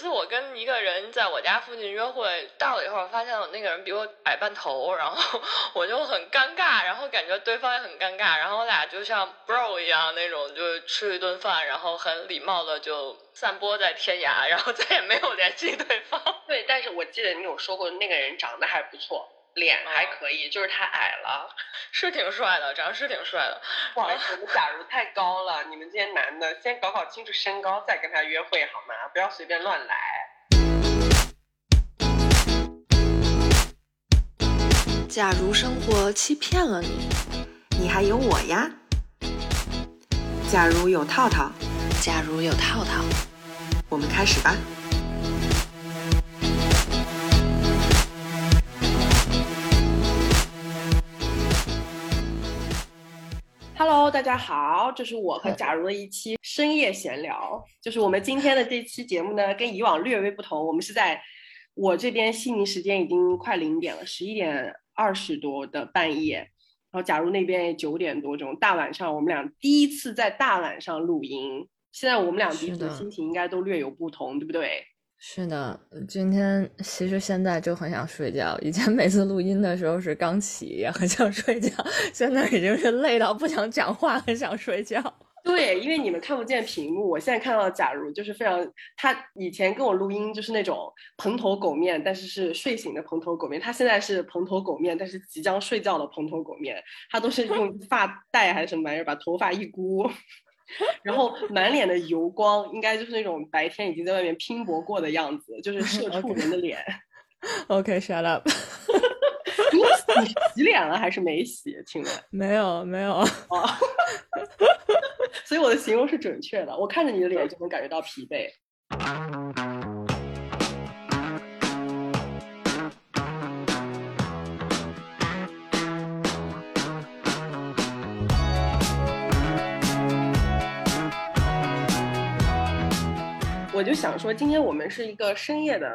次我跟一个人在我家附近约会，到了以后发现我那个人比我矮半头，然后我就很尴尬，然后感觉对方也很尴尬，然后我俩就像 bro 一样那种，就吃一顿饭，然后很礼貌的就散播在天涯，然后再也没有联系对方。对，但是我记得你有说过那个人长得还不错，脸还可以，就是太矮了。是挺帅的，长得是挺帅的。不好意思，我们假如太高了，你们这些男的先搞清楚身高再跟他约会好吗？不要随便乱来。假如生活欺骗了你，你还有我呀。假如有套套，假如有套套，我们开始吧。Hello， 大家好，这是我和假如的一期深夜闲聊。就是我们今天的这期节目呢，跟以往略微不同，我们是在我这边悉尼时间已经快0点了，11点20多的半夜，然后假如那边也9点多钟，大晚上我们俩第一次在大晚上录音。现在我们俩彼此的心情应该都略有不同，对不对？是的，今天其实现在就很想睡觉，以前每次录音的时候是刚起也很想睡觉，现在已经是累到不想讲话，很想睡觉。对，因为你们看不见屏幕，我现在看到假如就是非常，他以前跟我录音就是那种蓬头狗面，但是是睡醒的蓬头狗面，他现在是蓬头狗面但是即将睡觉的蓬头狗面，他都是用发带还是什么玩意儿把头发一箍然后满脸的油光，应该就是那种白天已经在外面拼搏过的样子，就是社畜人的脸。OK, shut up 你洗脸了还是没洗？请问没有、oh. 所以我的形容是准确的，我看着你的脸就能感觉到疲惫。我就想说今天我们是一个深夜的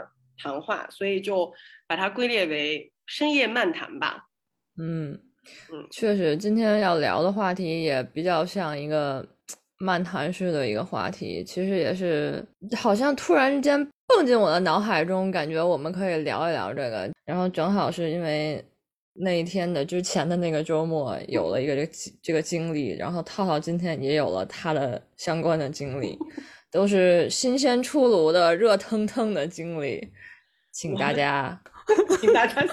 谈话，所以就把它归列为深夜漫谈吧。确实今天要聊的话题也比较像一个漫谈式的一个话题，其实也是好像突然之间蹦进我的脑海中，感觉我们可以聊一聊这个，然后正好是因为那一天的之前的那个周末有了一个这个经历，然后套套今天也有了他的相关的经历都是新鲜出炉的热腾腾的经历，请大家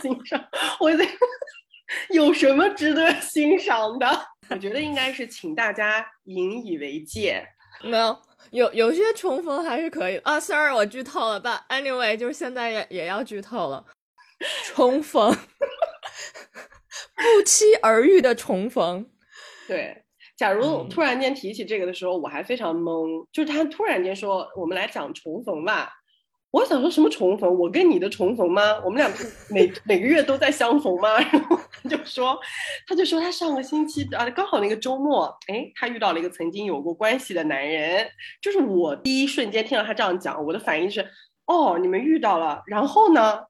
欣赏。我在有什么值得欣赏的？我觉得应该是请大家引以为戒。没有，有些重逢还是可以啊。Sorry， 我剧透了吧 ？Anyway， 就是现在也要剧透了。重逢，不期而遇的重逢，对。假如突然间提起这个的时候，我还非常懵，就是他突然间说我们来讲重逢吧，我想说什么重逢？我跟你的重逢吗？我们俩每个月都在相逢吗？然后他就说他上个星期啊，刚好那个周末，哎，他遇到了一个曾经有过关系的男人。就是我第一瞬间听到他这样讲，我的反应是哦，你们遇到了，然后呢？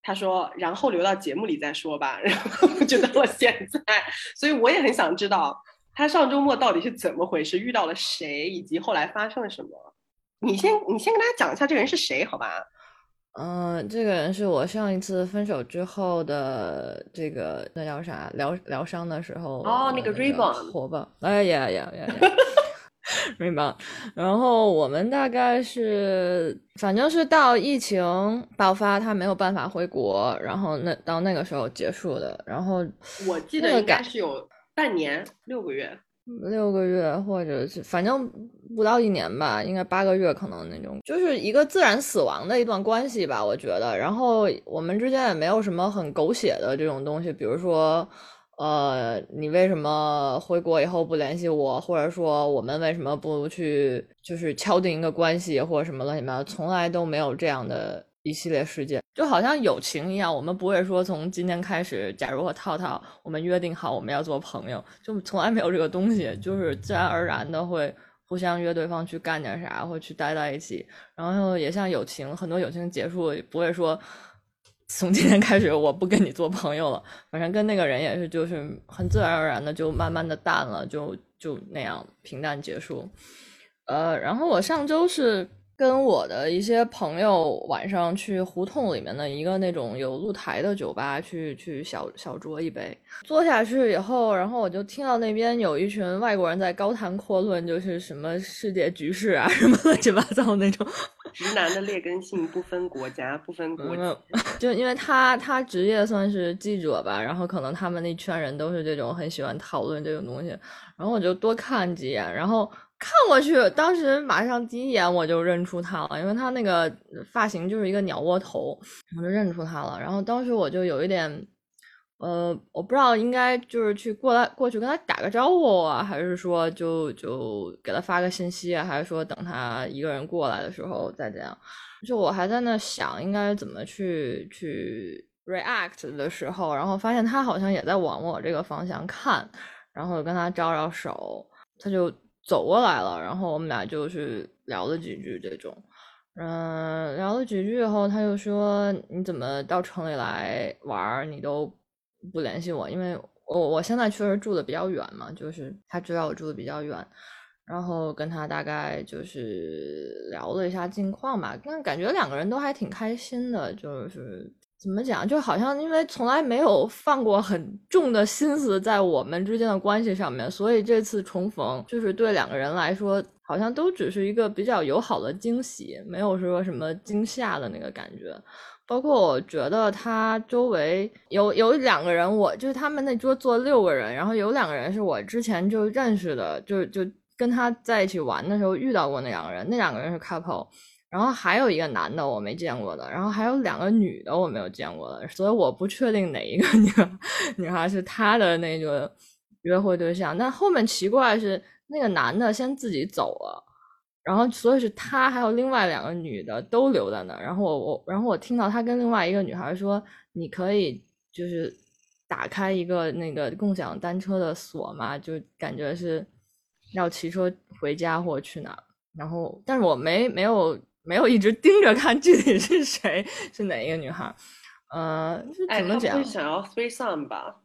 他说然后留到节目里再说吧，然后就到了现在，所以我也很想知道他上周末到底是怎么回事，遇到了谁，以及后来发生了什么。你先跟大家讲一下这个人是谁好吧。这个人是我上一次分手之后的这个那叫啥疗伤的时候哦，那个 Reebon 伙伴，哎呀呀呀 Reebon 然后我们大概是反正是到疫情爆发他没有办法回国，然后到那个时候结束的。然后我记得应该是有半年6个月或者是反正不到1年吧，应该8个月可能那种，就是一个自然死亡的一段关系吧我觉得。然后我们之间也没有什么很狗血的这种东西，比如说你为什么回国以后不联系我，或者说我们为什么不去就是敲定一个关系或者什么乱七八糟，从来都没有这样的一系列事件。就好像友情一样，我们不会说从今天开始假如和套套我们约定好我们要做朋友，就从来没有这个东西，就是自然而然的会互相约对方去干点啥，会去待在一起。然后也像友情，很多友情结束也不会说从今天开始我不跟你做朋友了，反正跟那个人也是就是很自然而然的就慢慢的淡了，就那样平淡结束。然后我上周是跟我的一些朋友晚上去胡同里面的一个那种有露台的酒吧去小酌一杯，坐下去以后，然后我就听到那边有一群外国人在高谈阔论，就是什么世界局势啊什么乱七八糟那种。直男的劣根性不分国家不分国籍，就因为他职业算是记者吧，然后可能他们那圈人都是这种很喜欢讨论这种东西，然后我就多看几眼，然后看过去，当时马上第一眼我就认出他了，因为他那个发型就是一个鸟窝头，我就认出他了。然后当时我就有一点，我不知道应该就是去过去跟他打个招呼啊，还是说就给他发个信息啊，还是说等他一个人过来的时候再这样。就我还在那想应该怎么去 react 的时候，然后发现他好像也在往我这个方向看，然后跟他招招手，他就走过来了，然后我们俩就去聊了几句这种，聊了几句以后，他就说你怎么到城里来玩，你都不联系我，因为我现在确实住的比较远嘛，就是他知道我住的比较远，然后跟他大概就是聊了一下近况吧，但感觉两个人都还挺开心的，就是怎么讲，就好像因为从来没有放过很重的心思在我们之间的关系上面，所以这次重逢就是对两个人来说好像都只是一个比较友好的惊喜，没有说什么惊吓的那个感觉。包括我觉得他周围有两个人，我就是他们那桌坐六个人，然后有两个人是我之前就认识的，就跟他在一起玩的时候遇到过那两个人，那两个人是 couple，然后还有一个男的我没见过的，然后还有两个女的我没有见过的，所以我不确定哪一个女孩是他的那个约会对象。但后面奇怪是那个男的先自己走了，然后所以是他还有另外两个女的都留在那，然后我听到他跟另外一个女孩说你可以就是打开一个那个共享单车的锁嘛，就感觉是要骑车回家或去哪，然后但是我没有一直盯着看具体是谁是哪一个女孩，怎么讲？他不会想要 threesome 吧？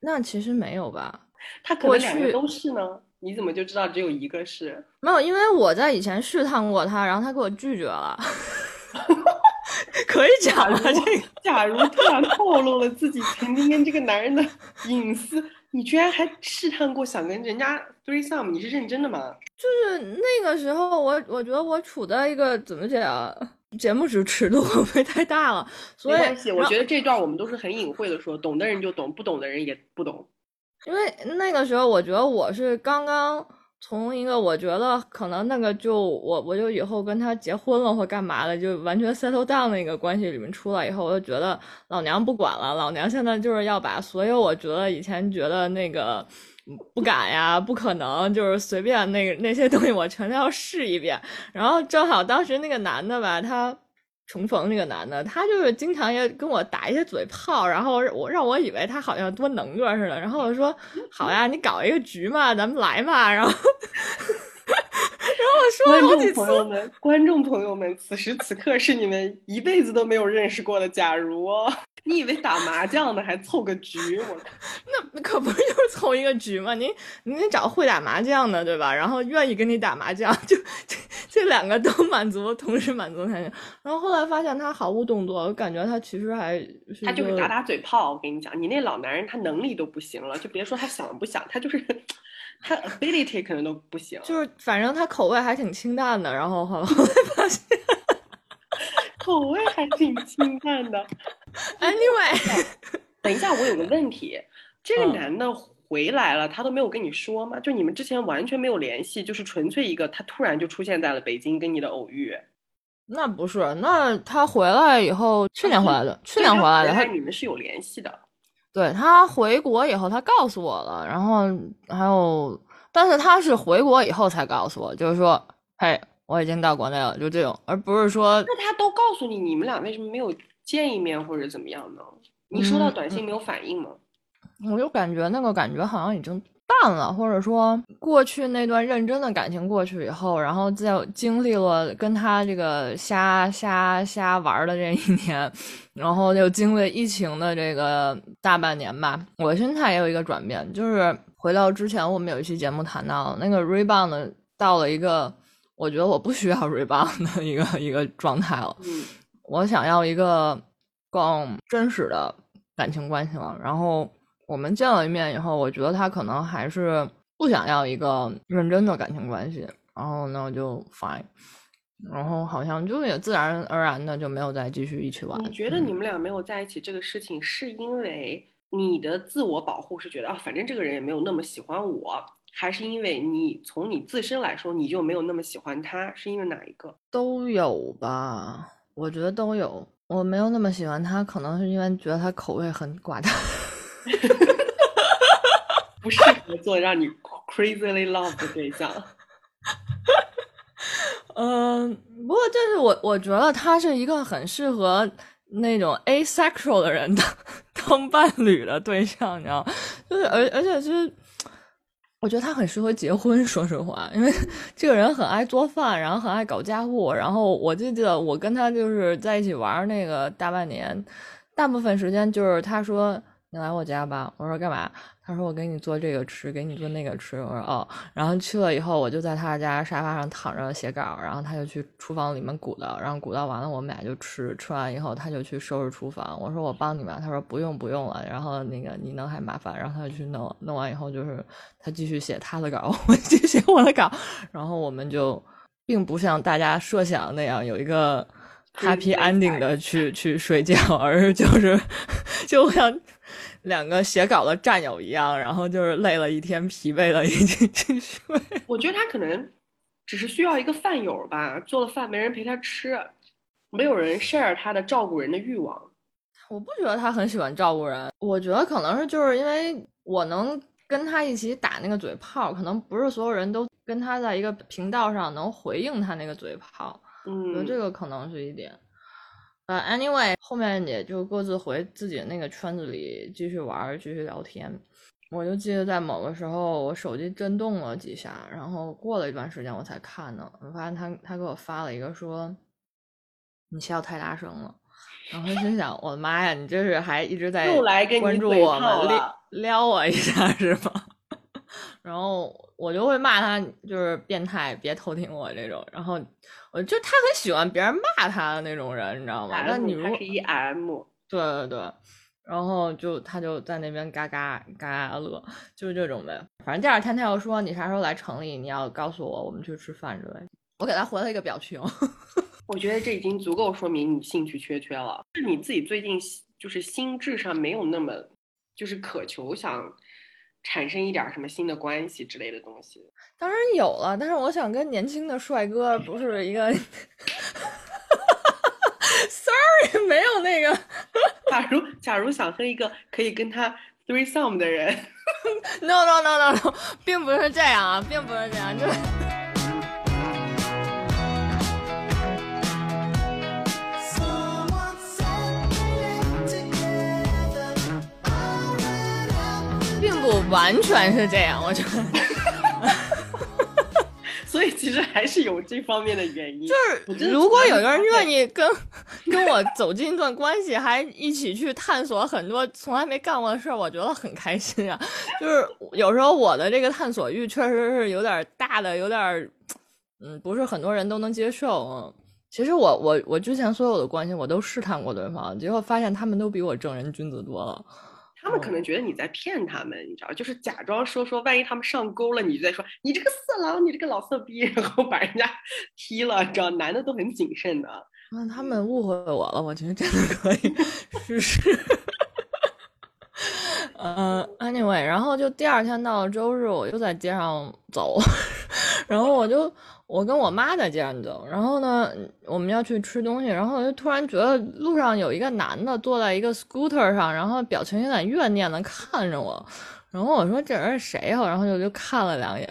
那其实没有吧？他可能两个都是呢？你怎么就知道只有一个是？没有，因为我在以前试探过他，然后他给我拒绝了。可以讲吗？这个假如突然透露了自己曾经跟这个男人的隐私。你居然还试探过想跟人家 threesome， 你是认真的吗？就是那个时候我觉得我处在一个怎么讲，节目组尺度会不会太大了，所以没关系，我觉得这段我们都是很隐晦的说，懂的人就懂，不懂的人也不懂。因为那个时候我觉得我是刚刚从一个我觉得可能那个就我就以后跟他结婚了或干嘛的，就完全 settle down 的一个关系里面出来以后，我就觉得老娘不管了，老娘现在就是要把所有我觉得以前觉得那个不敢呀不可能就是随便那些东西我全都要试一遍。然后正好当时那个男的吧，他重逢那个男的，他就是经常也跟我打一些嘴炮，然后让我以为他好像多能个似的，然后我说好呀，你搞一个局嘛，咱们来嘛，然后然后我说好几次。观众朋友们此时此刻是你们一辈子都没有认识过的假如哦，你以为打麻将的还凑个局，我那可不就是凑一个局吗？您找会打麻将的对吧，然后愿意跟你打麻将，就这两个都满足，同时满足他。然后后来发现他毫无动作，我感觉他其实还是他就是打嘴炮。我跟你讲，你那老男人他能力都不行了，就别说他想不想，他就是他 ability 可能都不行，就是反正他口味还挺清淡的。然后后来发现口味还挺清淡的。Anyway， 等一下，我有个问题，这个男的回来了，他都没有跟你说吗？就你们之前完全没有联系，就是纯粹一个他突然就出现在了北京跟你的偶遇。那不是，那他回来以后，去年回来的，他你们是有联系的。对，他回国以后，他告诉我了，然后还有，但是他是回国以后才告诉我，就是说，嘿，我已经到国内了，就这种，而不是说。那他都告诉你，你们俩为什么没有见一面或者怎么样呢？你收到短信没有反应吗？我就感觉那个感觉好像已经淡了，或者说过去那段认真的感情过去以后，然后再经历了跟他这个瞎玩的这一年，然后又经历疫情的这个大半年吧，我心态也有一个转变，就是回到之前我们有一期节目谈到那个 rebound 到了一个我觉得我不需要 rebound 的一个状态了。我想要一个更真实的感情关系了。然后我们见了一面以后，我觉得他可能还是不想要一个认真的感情关系，然后呢就 fine， 然后好像就也自然而然的就没有再继续一起玩。你觉得你们俩没有在一起这个事情，是因为你的自我保护是觉得啊，反正这个人也没有那么喜欢我，还是因为你从你自身来说你就没有那么喜欢他？是因为哪一个？都有吧，我觉得都有。我没有那么喜欢他，可能是因为觉得他口味很寡淡，不适合做让你 crazily love 的对象。不过就是我觉得他是一个很适合那种 asexual 的人当伴侣的对象，你知道，就是而且就是。我觉得他很适合结婚，说实话，因为这个人很爱做饭，然后很爱搞家务。然后我记得我跟他就是在一起玩那个大半年，大部分时间就是他说你来我家吧，我说干嘛？他说我给你做这个吃，给你做那个吃，我说哦。然后去了以后，我就在他家沙发上躺着写稿，然后他就去厨房里面鼓捣，然后鼓捣完了我们俩就吃，吃完以后他就去收拾厨房。我说我帮你吧，他说不用了，然后那个你弄还麻烦，然后他就去弄完以后就是他继续写他的稿，我继续写我的稿，然后我们就并不像大家设想那样有一个 happy ending 的去睡觉，而是就像两个写稿的战友一样，然后就是累了一天，疲惫了已经去睡。我觉得他可能只是需要一个饭友吧，做了饭没人陪他吃，没有人 share 他的照顾人的欲望。我不觉得他很喜欢照顾人，我觉得可能是就是因为我能跟他一起打那个嘴炮，可能不是所有人都跟他在一个频道上能回应他那个嘴炮，我觉得这个可能是一点。Anyway， 后面也就各自回自己那个圈子里继续玩，继续聊天。我就记得在某个时候，我手机震动了几下，然后过了一段时间我才看呢。我发现他给我发了一个说：“你笑太大声了。”然后心想：“我的妈呀，你这是还一直在关注我们撩我一下是吗？”然后我就会骂他，就是变态，别偷听我这种。然后我就他很喜欢别人骂他的那种人，你知道吗？那你如果是一 M， 对，然后就他就在那边嘎嘎嘎嘎乐，就是这种呗。反正第二天他又说你啥时候来城里，你要告诉我，我们去吃饭之类。我给他回了一个表情。我觉得这已经足够说明你兴趣缺了，是你自己最近就是心智上没有那么就是渴求想。产生一点什么新的关系之类的东西，当然有了。但是我想跟年轻的帅哥不是一个，sorry， 没有那个。假如想和一个可以跟他 threesome 的人，no， 并不是这样啊，并不是这样，就是。完全是这样，我觉得，所以其实还是有这方面的原因。就是如果有一个人愿意跟我走进一段关系，还一起去探索很多从来没干过的事儿，我觉得很开心啊。就是有时候我的这个探索欲确实是有点大的，有点不是很多人都能接受。其实我之前所有的关系我都试探过对方，结果发现他们都比我正人君子多了。他们可能觉得你在骗他们，你知道，就是假装说，万一他们上钩了，你就在说你这个色狼，你这个老色逼，然后把人家踢了，你知道，男的都很谨慎的。他们误会我了，我觉得真的可以试试。Anyway， 然后就第二天到了周日，我又在街上走，然后我跟我妈在街上走，然后呢，我们要去吃东西，然后我就突然觉得路上有一个男的坐在一个 scooter 上，然后表情有点怨念的看着我，然后我说这人是谁呀？然后就看了两眼，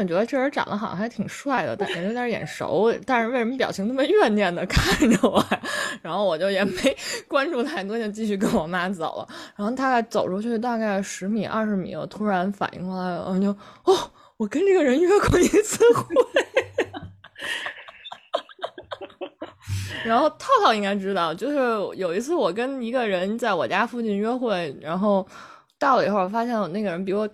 我觉得这人长得好像还挺帅的，但也有点眼熟，但是为什么表情那么怨念的看着我？然后我就也没关注太多，就继续跟我妈走了。然后大概走出去大概10米20米，我突然反应过来，我就我跟这个人约过一次会。然后套套应该知道，就是有一次我跟一个人在我家附近约会，然后到了以后发现那个人比我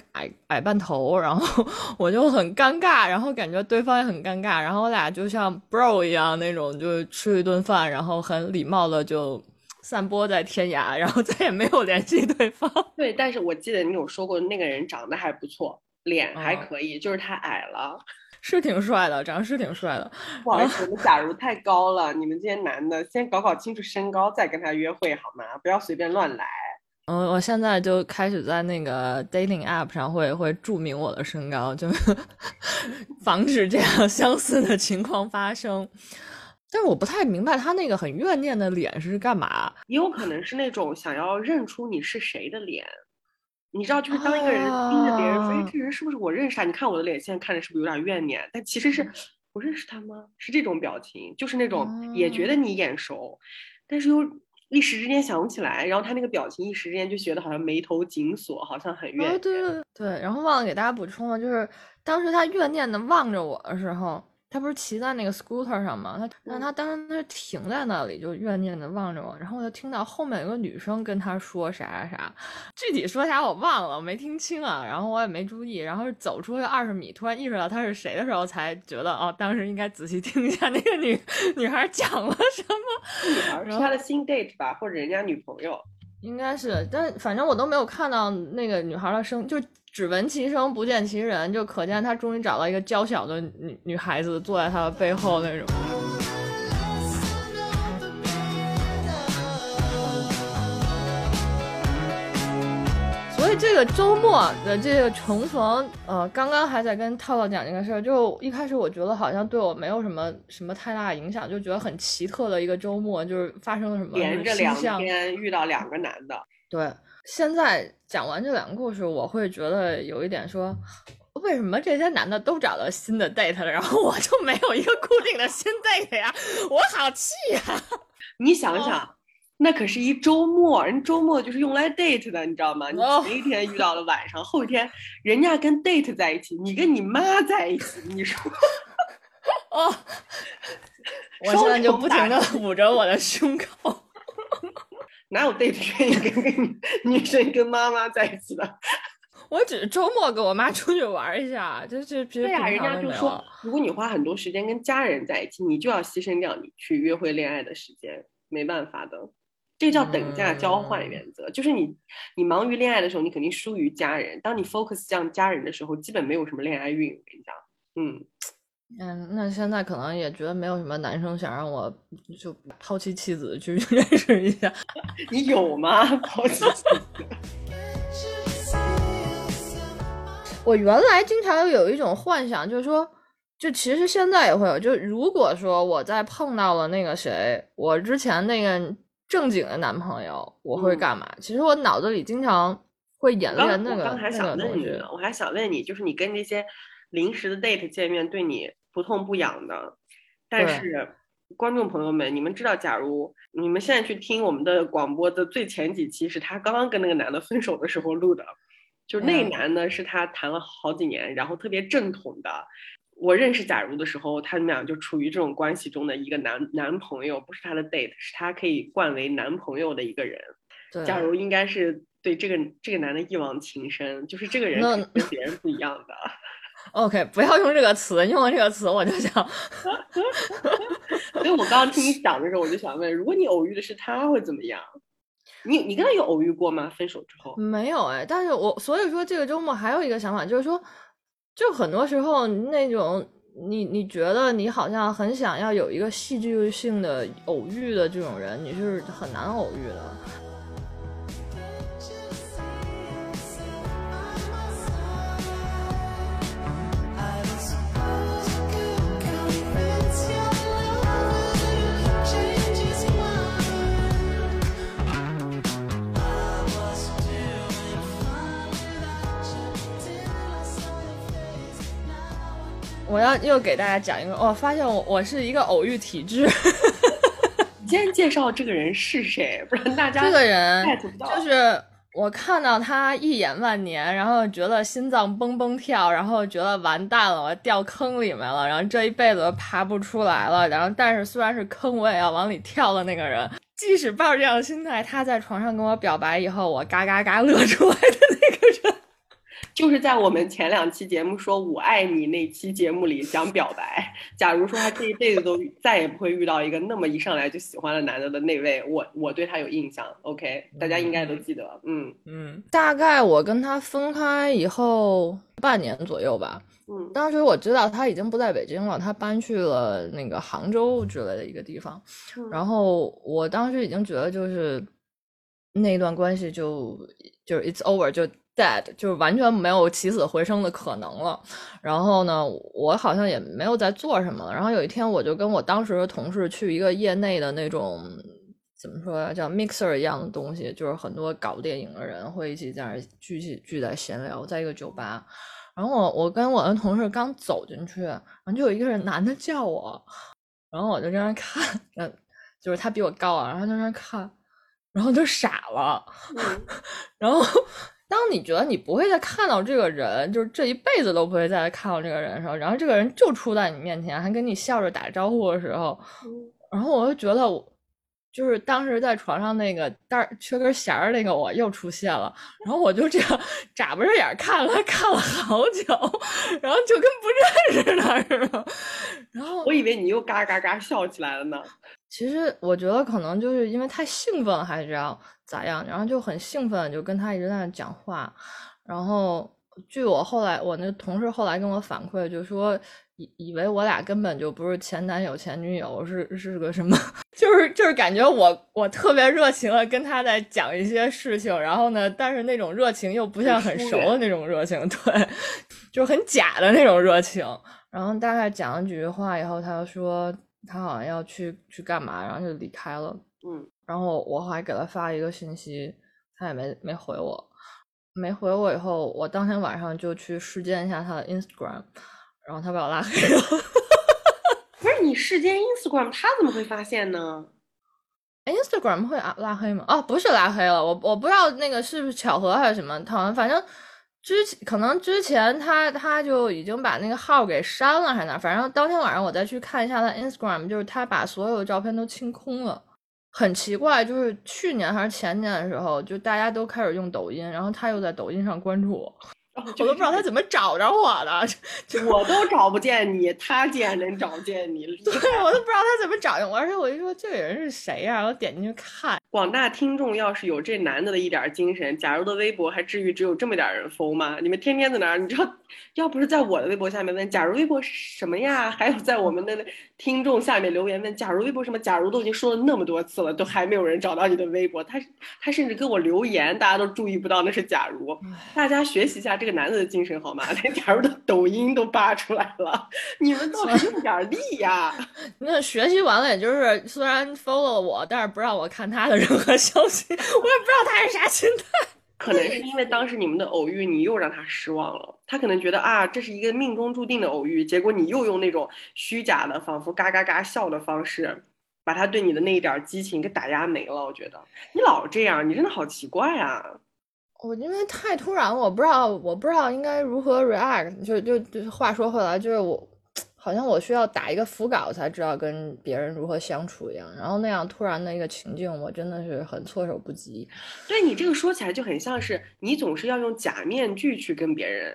矮半头，然后我就很尴尬，然后感觉对方也很尴尬，然后我俩就像 bro 一样那种，就吃一顿饭，然后很礼貌的就散播在天涯，然后再也没有联系对方。对，但是我记得你有说过那个人长得还不错，脸还可以，就是他矮了。是挺帅的，长得是挺帅的。不好意思，我们假如太高了，你们这些男的先搞清楚身高再跟他约会好吗？不要随便乱来。我现在就开始在那个 dating app 上会注明我的身高，就防止这样相似的情况发生。但是我不太明白他那个很怨念的脸是干嘛，也有可能是那种想要认出你是谁的脸。你知道，就是当一个人盯着别人说，这人是不是我认识啊？你看我的脸现在看着是不是有点怨念？但其实是我认识他吗？是这种表情，就是那种也觉得你眼熟，但是又一时之间想不起来，然后他那个表情一时之间就觉得好像眉头紧锁，好像很怨念。对，然后忘了给大家补充了，就是当时他怨念的望着我的时候，他不是骑在那个 scooter 上吗？他当时他停在那里，就怨念的望着我，然后我就听到后面有个女生跟他说啥，具体说啥我忘了，我没听清啊，然后我也没注意，然后走出去20米，突然意识到他是谁的时候，才觉得哦，当时应该仔细听一下那个女孩讲了什么。女孩是他的新 date 吧，或者人家女朋友。应该是，但反正我都没有看到那个女孩的声，就只闻其声不见其人，就可见她终于找到一个娇小的女孩子坐在她的背后那种。所以这个周末的这个重逢，刚刚还在跟套套讲这个事儿，就一开始我觉得好像对我没有什么太大影响，就觉得很奇特的一个周末，就是发生了什么连着2天遇到2个男的。对，现在讲完这2个故事，我会觉得有一点说，为什么这些男的都找到新的 date 了，然后我就没有一个固定的新 date 呀？我好气呀！你想想。那可是一周末，人周末就是用来 date 的，你知道吗？你前一天遇到了晚上，后一天人家跟 date 在一起，你跟你妈在一起，你说？哦，我现在就不停地捂着我的胸口。哪有 date 愿意跟女生跟妈妈在一起的？我只是周末跟我妈出去玩一下，就是对呀，人家就说，如果你花很多时间跟家人在一起，你就要牺牲掉你去约会恋爱的时间，没办法的。这个叫等价交换原则，就是你忙于恋爱的时候，你肯定输于家人。当你 focus 这样家人的时候，基本没有什么恋爱运。我跟你讲，那现在可能也觉得没有什么男生想让我就抛弃妻子去认识一下。你有吗？抛弃妻子？我原来经常有一种幻想，就是说。就其实现在也会有，就如果说我再碰到了那个谁，我之前那个正经的男朋友，我会干嘛？其实我脑子里经常会演练那个。我还想问你，就是你跟那些临时的 date 见面，对你不痛不痒的，但是观众朋友们，你们知道，假如你们现在去听我们的广播的最前几期，是他刚刚跟那个男的分手的时候录的，就是那男的是他谈了好几年，然后特别正统的。我认识假如的时候，他们俩就处于这种关系中的一个男朋友，不是他的 date， 是他可以冠为男朋友的一个人。对，假如应该是对这个男的一往情深，就是这个人跟别人不一样的。OK， 不要用这个词，用了这个词我就想。所以我刚刚听你讲的时候，我就想问，如果你偶遇的是他，会怎么样？你跟他有偶遇过吗？分手之后？没有哎，但是我所以说这个周末还有一个想法，就是说。就很多时候那种你觉得你好像很想要有一个戏剧性的偶遇的这种人，你是很难偶遇的。我要又给大家讲一个，我发现我是一个偶遇体质。你先介绍这个人是谁，不然大家这个人就是我看到他一眼万年，然后觉得心脏蹦蹦跳，然后觉得完蛋了，我掉坑里面了，然后这一辈子都爬不出来了，然后但是虽然是坑我也要往里跳的那个人。即使抱着这样的心态，他在床上跟我表白以后，我嘎嘎嘎乐出来的那个人，就是在我们前两期节目说我爱你那期节目里讲表白，假如说他这一辈子都再也不会遇到一个那么一上来就喜欢了男的的那位，我对他有印象 OK， 大家应该都记得。大概我跟他分开以后半年左右吧，当时我知道他已经不在北京了，他搬去了那个杭州之类的一个地方，然后我当时已经觉得就是那段关系就 it's over， 就 dead， 就是完全没有起死回生的可能了。然后呢，我好像也没有在做什么。然后有一天，我就跟我当时的同事去一个业内的那种怎么说叫 mixer 一样的东西，就是很多搞电影的人会一起在那儿聚在闲聊，在一个酒吧。然后我跟我的同事刚走进去，然后就有一个人男的叫我，然后我就这样看，就是他比我高啊，然后就这样看，然后就傻了。然后当你觉得你不会再看到这个人，就是这一辈子都不会再看到这个人的时候，然后这个人就出在你面前，还跟你笑着打招呼的时候，然后我就觉得就是当时在床上那个缺根弦儿那个我又出现了，然后我就这样眨巴着眼看了好久，然后就跟不认识他似的。然后我以为你又嘎嘎嘎笑起来了呢。其实我觉得可能就是因为太兴奋了还是要咋样，然后就很兴奋就跟他一直在那讲话。然后据我那同事后来跟我反馈就说以为我俩根本就不是前男友前女友，是个什么，就是感觉我特别热情了跟他在讲一些事情，然后呢但是那种热情又不像很熟的那种热情，对，就很假的那种热情。然后大概讲了几句话以后他就说他好像要去干嘛，然后就离开了。然后我还给他发一个信息他也没回我。没回我以后我当天晚上就去试见一下他的 Instagram，然后他把我拉黑了。不是你世间 Instagram 他怎么会发现呢？ Instagram 会拉黑吗？哦，不是拉黑了，我不知道那个是不是巧合还是什么，反正可能之前他就已经把那个号给删了还哪，反正当天晚上我再去看一下他 Instagram， 就是他把所有的照片都清空了。很奇怪，就是去年还是前年的时候就大家都开始用抖音，然后他又在抖音上关注我，我都不知道他怎么找着我的，我都找不见你，他竟然能找见你。对，我都不知道他怎么找见我，而且我就说这个人是谁呀？我点进去看。广大听众要是有这男的的一点精神，假如的微博还至于只有这么点人疯吗？你们天天在哪儿？你知道，要不是在我的微博下面问假如微博是什么呀，还有在我们的听众下面留言问假如微博什么，假如都已经说了那么多次了，都还没有人找到你的微博。他甚至跟我留言，大家都注意不到那是假如。大家学习一下这个男的的精神好吗？连假如的抖音都扒出来了，你们到底用点力呀？那学习完了，也就是虽然 follow 我，但是不让我看他的任何消息，我也不知道他是啥心态。可能是因为当时你们的偶遇，你又让他失望了。他可能觉得啊，这是一个命中注定的偶遇，结果你又用那种虚假的、仿佛嘎嘎嘎笑的方式，把他对你的那一点激情给打压没了。我觉得你老这样，你真的好奇怪啊！我因为太突然，我不知道应该如何 react。就话说回来，就是我好像我需要打一个腹稿才知道跟别人如何相处一样，然后那样突然的一个情境，我真的是很措手不及。对，你这个说起来就很像是你总是要用假面具去跟别人，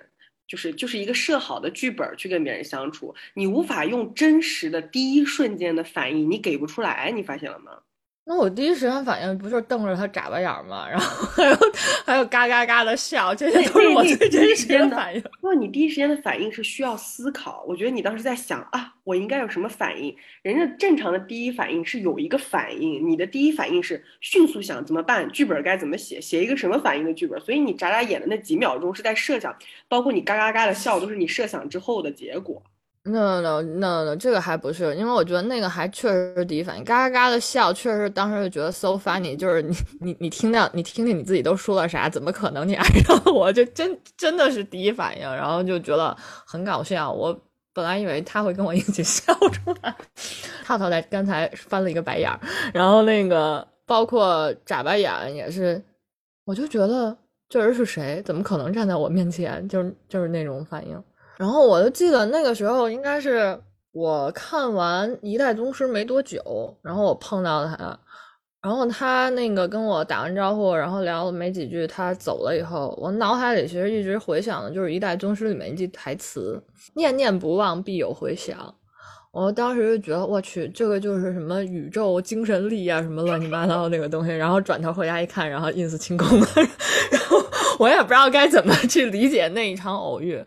就是一个设好的剧本去跟别人相处，你无法用真实的第一瞬间的反应，你给不出来，你发现了吗？那我第一时间反应不就是瞪着他眨巴眼吗？然后还有嘎嘎嘎的笑，这些都是我最真实的反应。不过你第一时间的反应是需要思考，我觉得你当时在想啊，我应该有什么反应？人家正常的第一反应是有一个反应，你的第一反应是迅速想怎么办，剧本该怎么写，写一个什么反应的剧本。所以你眨眨眼的那几秒钟是在设想，包括你嘎嘎嘎的笑都是你设想之后的结果。No， 这个还不是，因为我觉得那个还确实是第一反应，嘎嘎嘎的笑确实当时就觉得 so funny， 就是你听听你自己都说了啥，怎么可能你爱上我，就真的是第一反应，然后就觉得很搞笑。我本来以为他会跟我一起笑出来，套套在刚才翻了一个白眼，然后那个包括眨白眼也是，我就觉得这人是谁，怎么可能站在我面前，就是那种反应。然后我就记得那个时候应该是我看完一代宗师没多久，然后我碰到他，然后他那个跟我打完招呼，然后聊了没几句，他走了以后，我脑海里其实一直回想的就是《一代宗师》里面一句台词：“念念不忘，必有回响。”我当时就觉得，我去，这个就是什么宇宙精神力啊，什么乱七八糟那个东西。然后转头回家一看，然后 ins 清空了。然后我也不知道该怎么去理解那一场偶遇。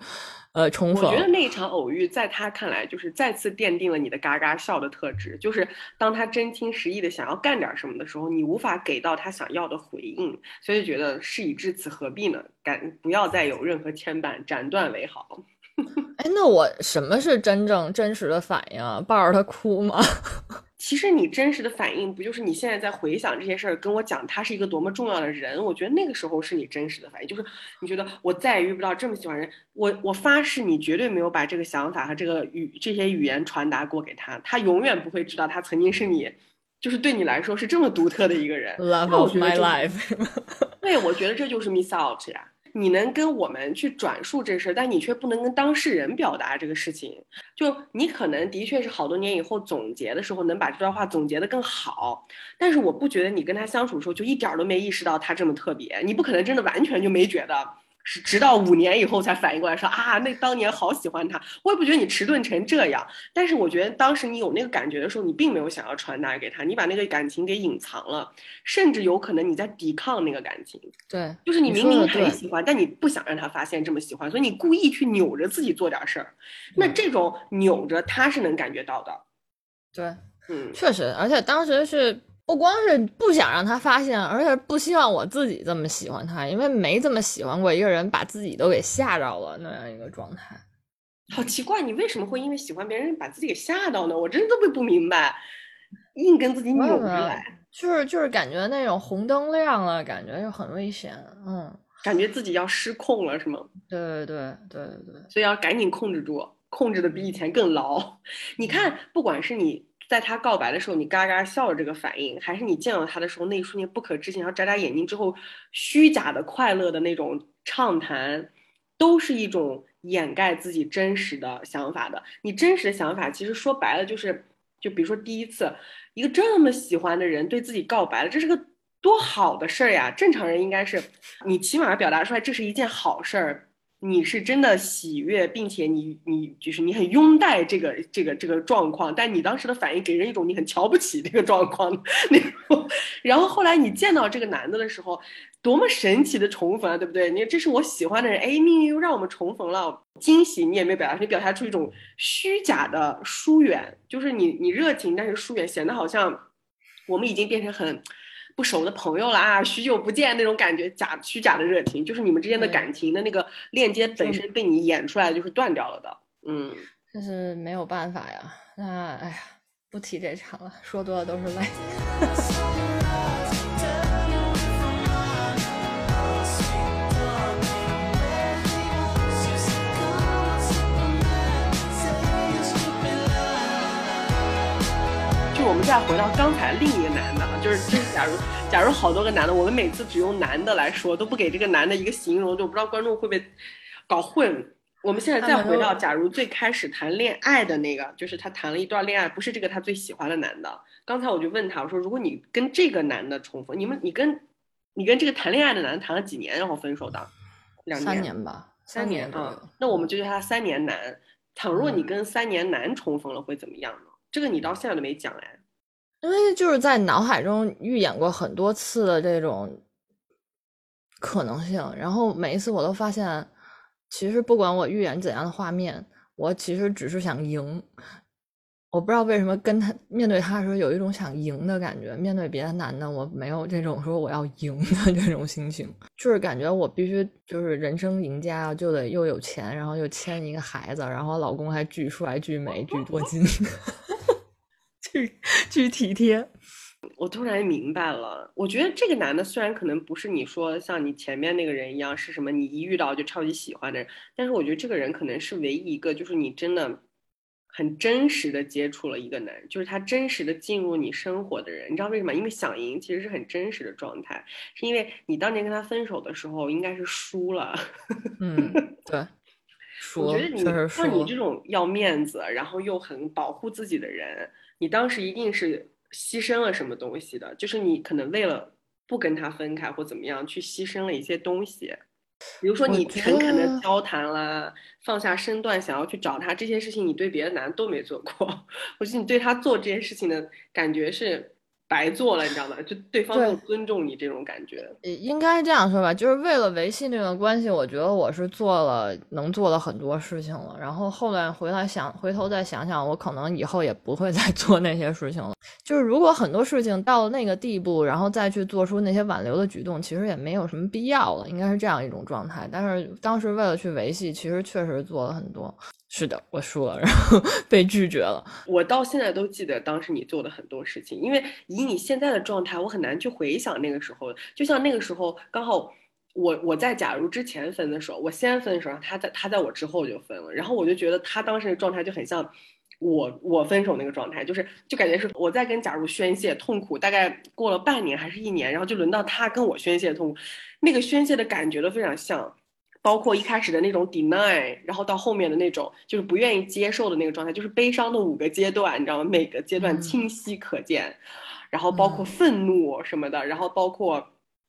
重逢，我觉得那一场偶遇在他看来就是再次奠定了你的嘎嘎笑的特质，就是当他真心实意的想要干点什么的时候，你无法给到他想要的回应，所以觉得事已至此何必呢，不要再有任何牵绊，斩断为好。哎，那我什么是真正真实的反应啊？抱着他哭吗？其实你真实的反应不就是你现在在回想这些事儿，跟我讲他是一个多么重要的人，我觉得那个时候是你真实的反应，就是你觉得我再也遇不到这么喜欢人，我发誓你绝对没有把这个想法和这些语言传达过给他，他永远不会知道他曾经是你，就是对你来说是这么独特的一个人。 Love of my life。 对，我觉得这就是 miss out 呀，你能跟我们去转述这事，但你却不能跟当事人表达这个事情。就你可能的确是好多年以后总结的时候能把这段话总结得更好，但是我不觉得你跟他相处的时候就一点都没意识到他这么特别，你不可能真的完全就没觉得，直到5年以后才反应过来说啊，那当年好喜欢他。我也不觉得你迟钝成这样，但是我觉得当时你有那个感觉的时候，你并没有想要传达给他，你把那个感情给隐藏了，甚至有可能你在抵抗那个感情。对，就是你明明很喜欢，但你不想让他发现这么喜欢，所以你故意去扭着自己做点事儿。那这种扭着他是能感觉到的。对，嗯，确实，而且当时是不光是不想让他发现，而且不希望我自己这么喜欢他，因为没这么喜欢过一个人，把自己都给吓着了那样一个状态。好奇怪，你为什么会因为喜欢别人把自己给吓到呢？我真的都不明白，硬跟自己扭着来，就是感觉那种红灯亮了，感觉就很危险，嗯，感觉自己要失控了，是吗？对对对对对，所以要赶紧控制住，控制的比以前更牢。你看，不管是你在他告白的时候你嘎嘎笑的这个反应，还是你见到他的时候那一瞬间不可置信然后眨眨眼睛之后虚假的快乐的那种畅谈，都是一种掩盖自己真实的想法的。你真实的想法其实说白了就是，就比如说第一次一个这么喜欢的人对自己告白了，这是个多好的事儿呀，正常人应该是你起码表达出来这是一件好事儿，你是真的喜悦，并且你就是你很拥戴这个状况，但你当时的反应给人一种你很瞧不起这个状况那种。然后后来你见到这个男的的时候，多么神奇的重逢啊，对不对？你这是我喜欢的人，哎，命运又让我们重逢了，惊喜你也没表达，你表达出一种虚假的疏远，就是你热情但是疏远，显得好像我们已经变成很不熟的朋友了啊，许久不见那种感觉，虚假的热情，就是你们之间的感情的那个链接本身被你演出来就是断掉了的。嗯，这是没有办法呀。那哎呀，不提这场了，说多了都是泪。我们再回到刚才另一个男的，就是假如好多个男的，我们每次只用男的来说，都不给这个男的一个形容，就不知道观众会不会搞混。我们现在再回到假如最开始谈恋爱的那个，就是他谈了一段恋爱，不是这个他最喜欢的男的。刚才我就问他，我说如果你跟这个男的重逢，你跟这个谈恋爱的男的谈了几年然后分手的？3年吧，3年啊。那我们就叫他3年男。倘若你跟3年男重逢了会怎么样呢？这个你到现在都没讲哎，因为就是在脑海中预演过很多次的这种可能性，然后每一次我都发现其实不管我预演怎样的画面，我其实只是想赢。我不知道为什么跟他面对他的时候有一种想赢的感觉，面对别的男的我没有这种说我要赢的这种心情，就是感觉我必须就是人生赢家，就得又有钱，然后又牵一个孩子，然后老公还巨帅巨美巨多金巨体贴。我突然明白了，我觉得这个男的虽然可能不是你说像你前面那个人一样是什么你一遇到就超级喜欢的人，但是我觉得这个人可能是唯一一个就是你真的很真实的接触了一个男人，就是他真实的进入你生活的人。你知道为什么？因为想赢其实是很真实的状态，是因为你当年跟他分手的时候应该是输了。嗯，对，输了。我觉得你像你这种要面子然后又很保护自己的人，你当时一定是牺牲了什么东西的，就是你可能为了不跟他分开或怎么样去牺牲了一些东西，比如说你诚恳的交谈啦，放下身段想要去找他，这些事情你对别的男人都没做过，我觉得你对他做这些事情的感觉是白做了，你知道吗？就对方不尊重你这种感觉。应该这样说吧，就是为了维系这段关系，我觉得我是做了能做的很多事情了，然后后来回头再想想，我可能以后也不会再做那些事情了。就是如果很多事情到了那个地步，然后再去做出那些挽留的举动，其实也没有什么必要了，应该是这样一种状态。但是当时为了去维系，其实确实做了很多。是的，我输了，然后被拒绝了。我到现在都记得当时你做的很多事情，因为以你现在的状态，我很难去回想那个时候。就像那个时候，刚好我在假如之前分的时候，我先分的时候，他在我之后就分了，然后我就觉得他当时的状态就很像我分手那个状态，就感觉是我在跟假如宣泄痛苦，大概过了半年还是一年，然后就轮到他跟我宣泄痛苦，那个宣泄的感觉都非常像。包括一开始的那种 deny， 然后到后面的那种就是不愿意接受的那个状态，就是悲伤的5个阶段，你知道吗？每个阶段清晰可见，然后包括愤怒什么的，然后包括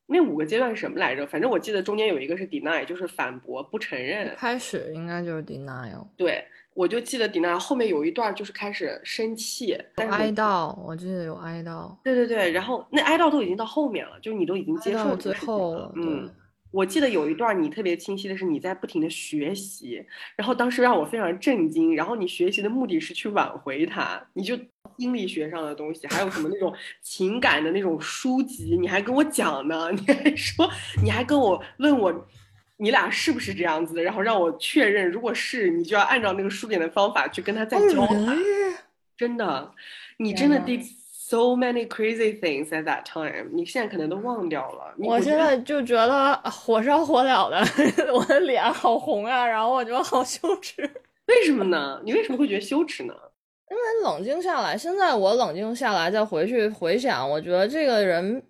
那5个阶段是什么来着？反正我记得中间有一个是 deny， 就是反驳不承认。开始应该就是 deny 哦。对，我就记得 deny 后面有一段就是开始生气，哀悼，我记得有哀悼。对对对，然后那哀悼都已经到后面了，就是你都已经接受最后了，嗯。我记得有一段你特别清晰的是你在不停的学习，然后当时让我非常震惊，然后你学习的目的是去挽回他，你就心理学上的东西，还有什么那种情感的那种书籍，你还跟我讲呢，你还跟我问我你俩是不是这样子的，然后让我确认，如果是你就要按照那个书典的方法去跟他再交谈。真的，你真的第。So many crazy things at that time， 你现在可能都忘掉了。我现在就觉得火烧火燎的，我的脸好红啊，然后我觉得好羞耻。为什么呢？你为什么会觉得羞耻呢？因为冷静下来，现在我冷静下来再回去回想，我觉得这个人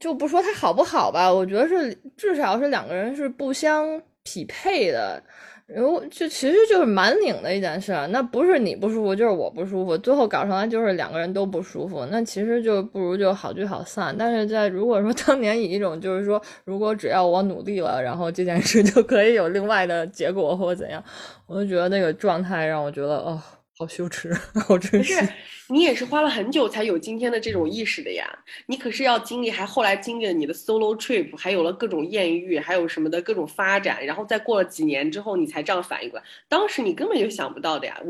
就不说他好不好吧，我觉得是至少是两个人是不相匹配的。然后就其实就是蛮拧的一件事，那不是你不舒服就是我不舒服，最后搞上来就是两个人都不舒服，那其实就不如就好聚好散。但是在如果说当年以一种就是说如果只要我努力了，然后这件事就可以有另外的结果或怎样，我就觉得那个状态让我觉得哦好羞耻，好真实。可是你也是花了很久才有今天的这种意识的呀，你可是要经历，还后来经历了你的 solo trip， 还有了各种艳遇，还有什么的各种发展，然后再过了几年之后你才这样反应过来，当时你根本就想不到的呀。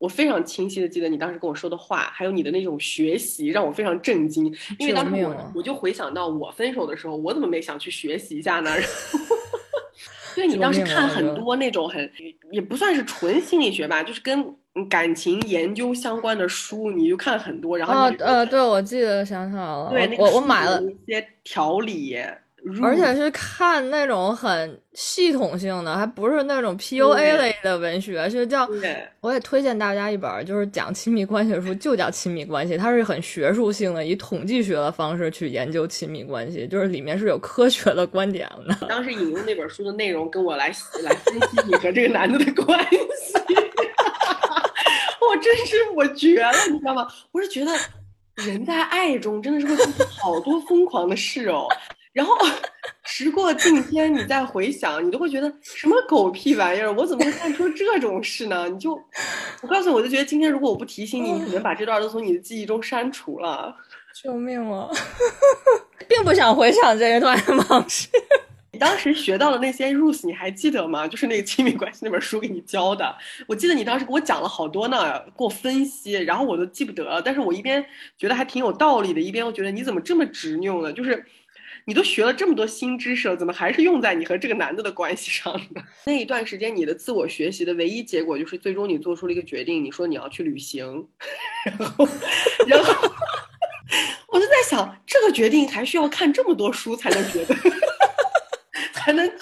我非常清晰的记得你当时跟我说的话，还有你的那种学习让我非常震惊，因为当时我就回想到我分手的时候，我怎么没想去学习一下呢？对，你当时看很多那种很也不算是纯心理学吧，就是跟感情研究相关的书，你就看很多，然后对，我记得想想了，对，那个、我买了一些条理，而且是看那种很系统性的，还不是那种 PUA 类的文学，是叫，我也推荐大家一本，就是讲亲密关系的书，就叫亲密关系，它是很学术性的，以统计学的方式去研究亲密关系，就是里面是有科学的观点的。当时引用那本书的内容跟我来分析你和这个男的的关系。我真是我绝了，你知道吗？我是觉得人在爱中真的是会做出好多疯狂的事哦。然后时过境迁，你再回想，你都会觉得什么狗屁玩意儿，我怎么会干出这种事呢？我告诉你，我就觉得今天如果我不提醒你，你可能把这段都从你的记忆中删除了。救命啊！并不想回想这一段往事。你当时学到的那些 rules 你还记得吗？就是那个亲密关系那本书给你教的，我记得你当时给我讲了好多呢，给我分析，然后我都记不得了。但是我一边觉得还挺有道理的，一边又觉得你怎么这么执拗呢？就是你都学了这么多新知识了，怎么还是用在你和这个男的的关系上呢？那一段时间你的自我学习的唯一结果就是最终你做出了一个决定，你说你要去旅行，然后我就在想，这个决定还需要看这么多书才能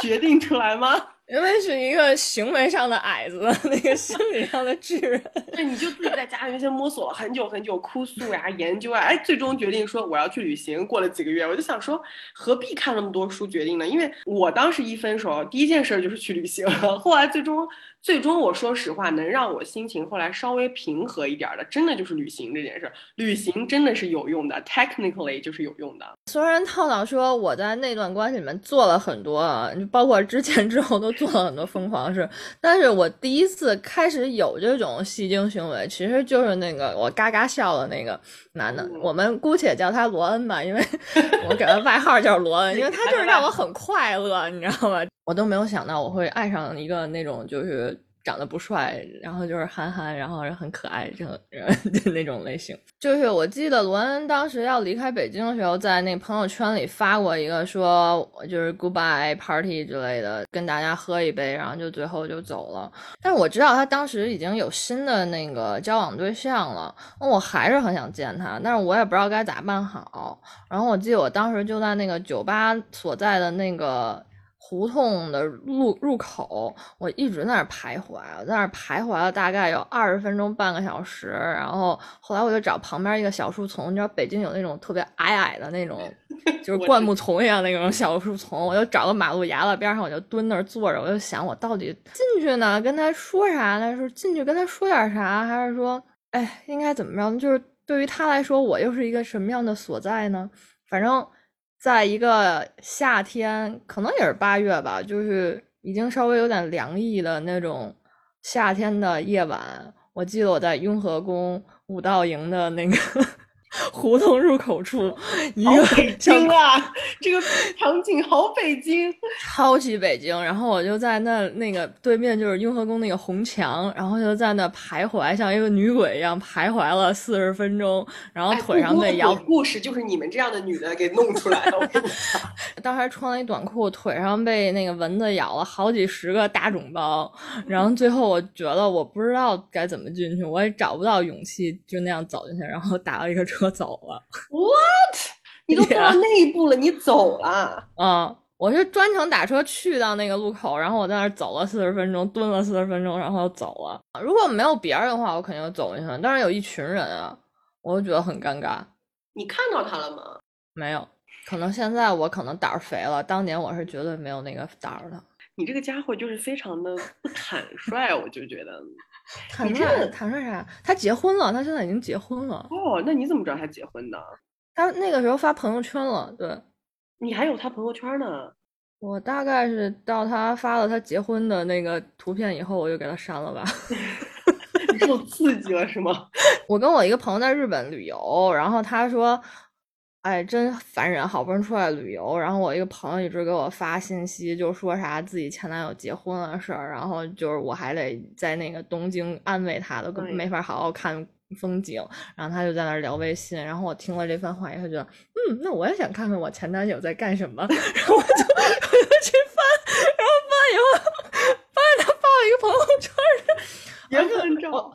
决定出来吗？原本是一个行为上的矮子，那个心理上的智人。对，你就自己在家里面先摸索了很久很久，哭诉呀、研究啊，哎，最终决定说我要去旅行。过了几个月，我就想说，何必看那么多书决定呢？因为我当时一分手，第一件事就是去旅行了。后来最终我说实话，能让我心情后来稍微平和一点的，真的就是旅行这件事。旅行真的是有用的 ，technically 就是有用的。虽然套脑说我在那段关系里面做了很多啊，包括之前之后都做了很多疯狂事，但是我第一次开始有这种戏精行为，其实就是那个我嘎嘎笑的那个男的，我们姑且叫他罗恩吧，因为我给他外号叫罗恩，因为他就是让我很快乐，你知道吗？我都没有想到我会爱上一个那种就是长得不帅，然后就是憨憨，然后很可爱这那种类型。就是我记得罗恩当时要离开北京的时候，在那朋友圈里发过一个说就是 goodbye party 之类的，跟大家喝一杯，然后就最后就走了。但我知道他当时已经有新的那个交往对象了，我还是很想见他，但是我也不知道该咋办好。然后我记得我当时就在那个酒吧所在的那个胡同的入口，我一直在那儿徘徊，我在那儿徘徊了大概有20分钟半个小时，然后后来我就找旁边一个小树丛，你知道北京有那种特别矮矮的那种就是灌木丛一样那种小树丛，我就找个马路牙子边上，我就蹲那儿坐着，我就想我到底进去呢跟他说啥呢，是进去跟他说点啥，还是说哎应该怎么着，就是对于他来说我又是一个什么样的所在呢？反正在一个夏天，可能也是8月吧，就是已经稍微有点凉意的那种夏天的夜晚，我记得我在雍和宫五道营的那个胡同入口处，一个北京啊，这个场景好北京，超级北京。然后我就在那个对面就是雍和宫那个红墙，然后就在那徘徊，像一个女鬼一样徘徊了40分钟，然后腿上被摇。故事就是你们这样的女的给弄出来的。我跟你讲，当时穿了一短裤，腿上被那个蚊子咬了好几十个大肿包，然后最后我觉得我不知道该怎么进去，我也找不到勇气就那样走进去，然后打了一个车。走了 ，what？ 你都到那一步了，你走了？嗯，我是专程打车去到那个路口，然后我在那儿走了40分钟，蹲了40分钟，然后走了。如果没有别人的话，我肯定走进去了。但是有一群人啊，我就觉得很尴尬。你看到他了吗？没有，可能现在我可能胆儿肥了，当年我是绝对没有那个胆儿的。你这个家伙就是非常的不坦率，我就觉得。坦率啥？他结婚了，他现在已经结婚了。哦，那你怎么知道他结婚的？他那个时候发朋友圈了，对。你还有他朋友圈呢？我大概是到他发了他结婚的那个图片以后，我就给他删了吧。你受刺激了是吗？我跟我一个朋友在日本旅游，然后他说哎，真烦人，好不容易出来旅游，然后我一个朋友一直给我发信息，就说啥自己前男友结婚了事儿，然后就是我还得在那个东京安慰他，都没法好好看风景，然后他就在那聊微信，然后我听了这番话以后觉得，那我也想看看我前男友在干什么，然后我就去翻，然后翻以后发现他发了一个朋友圈的结婚照。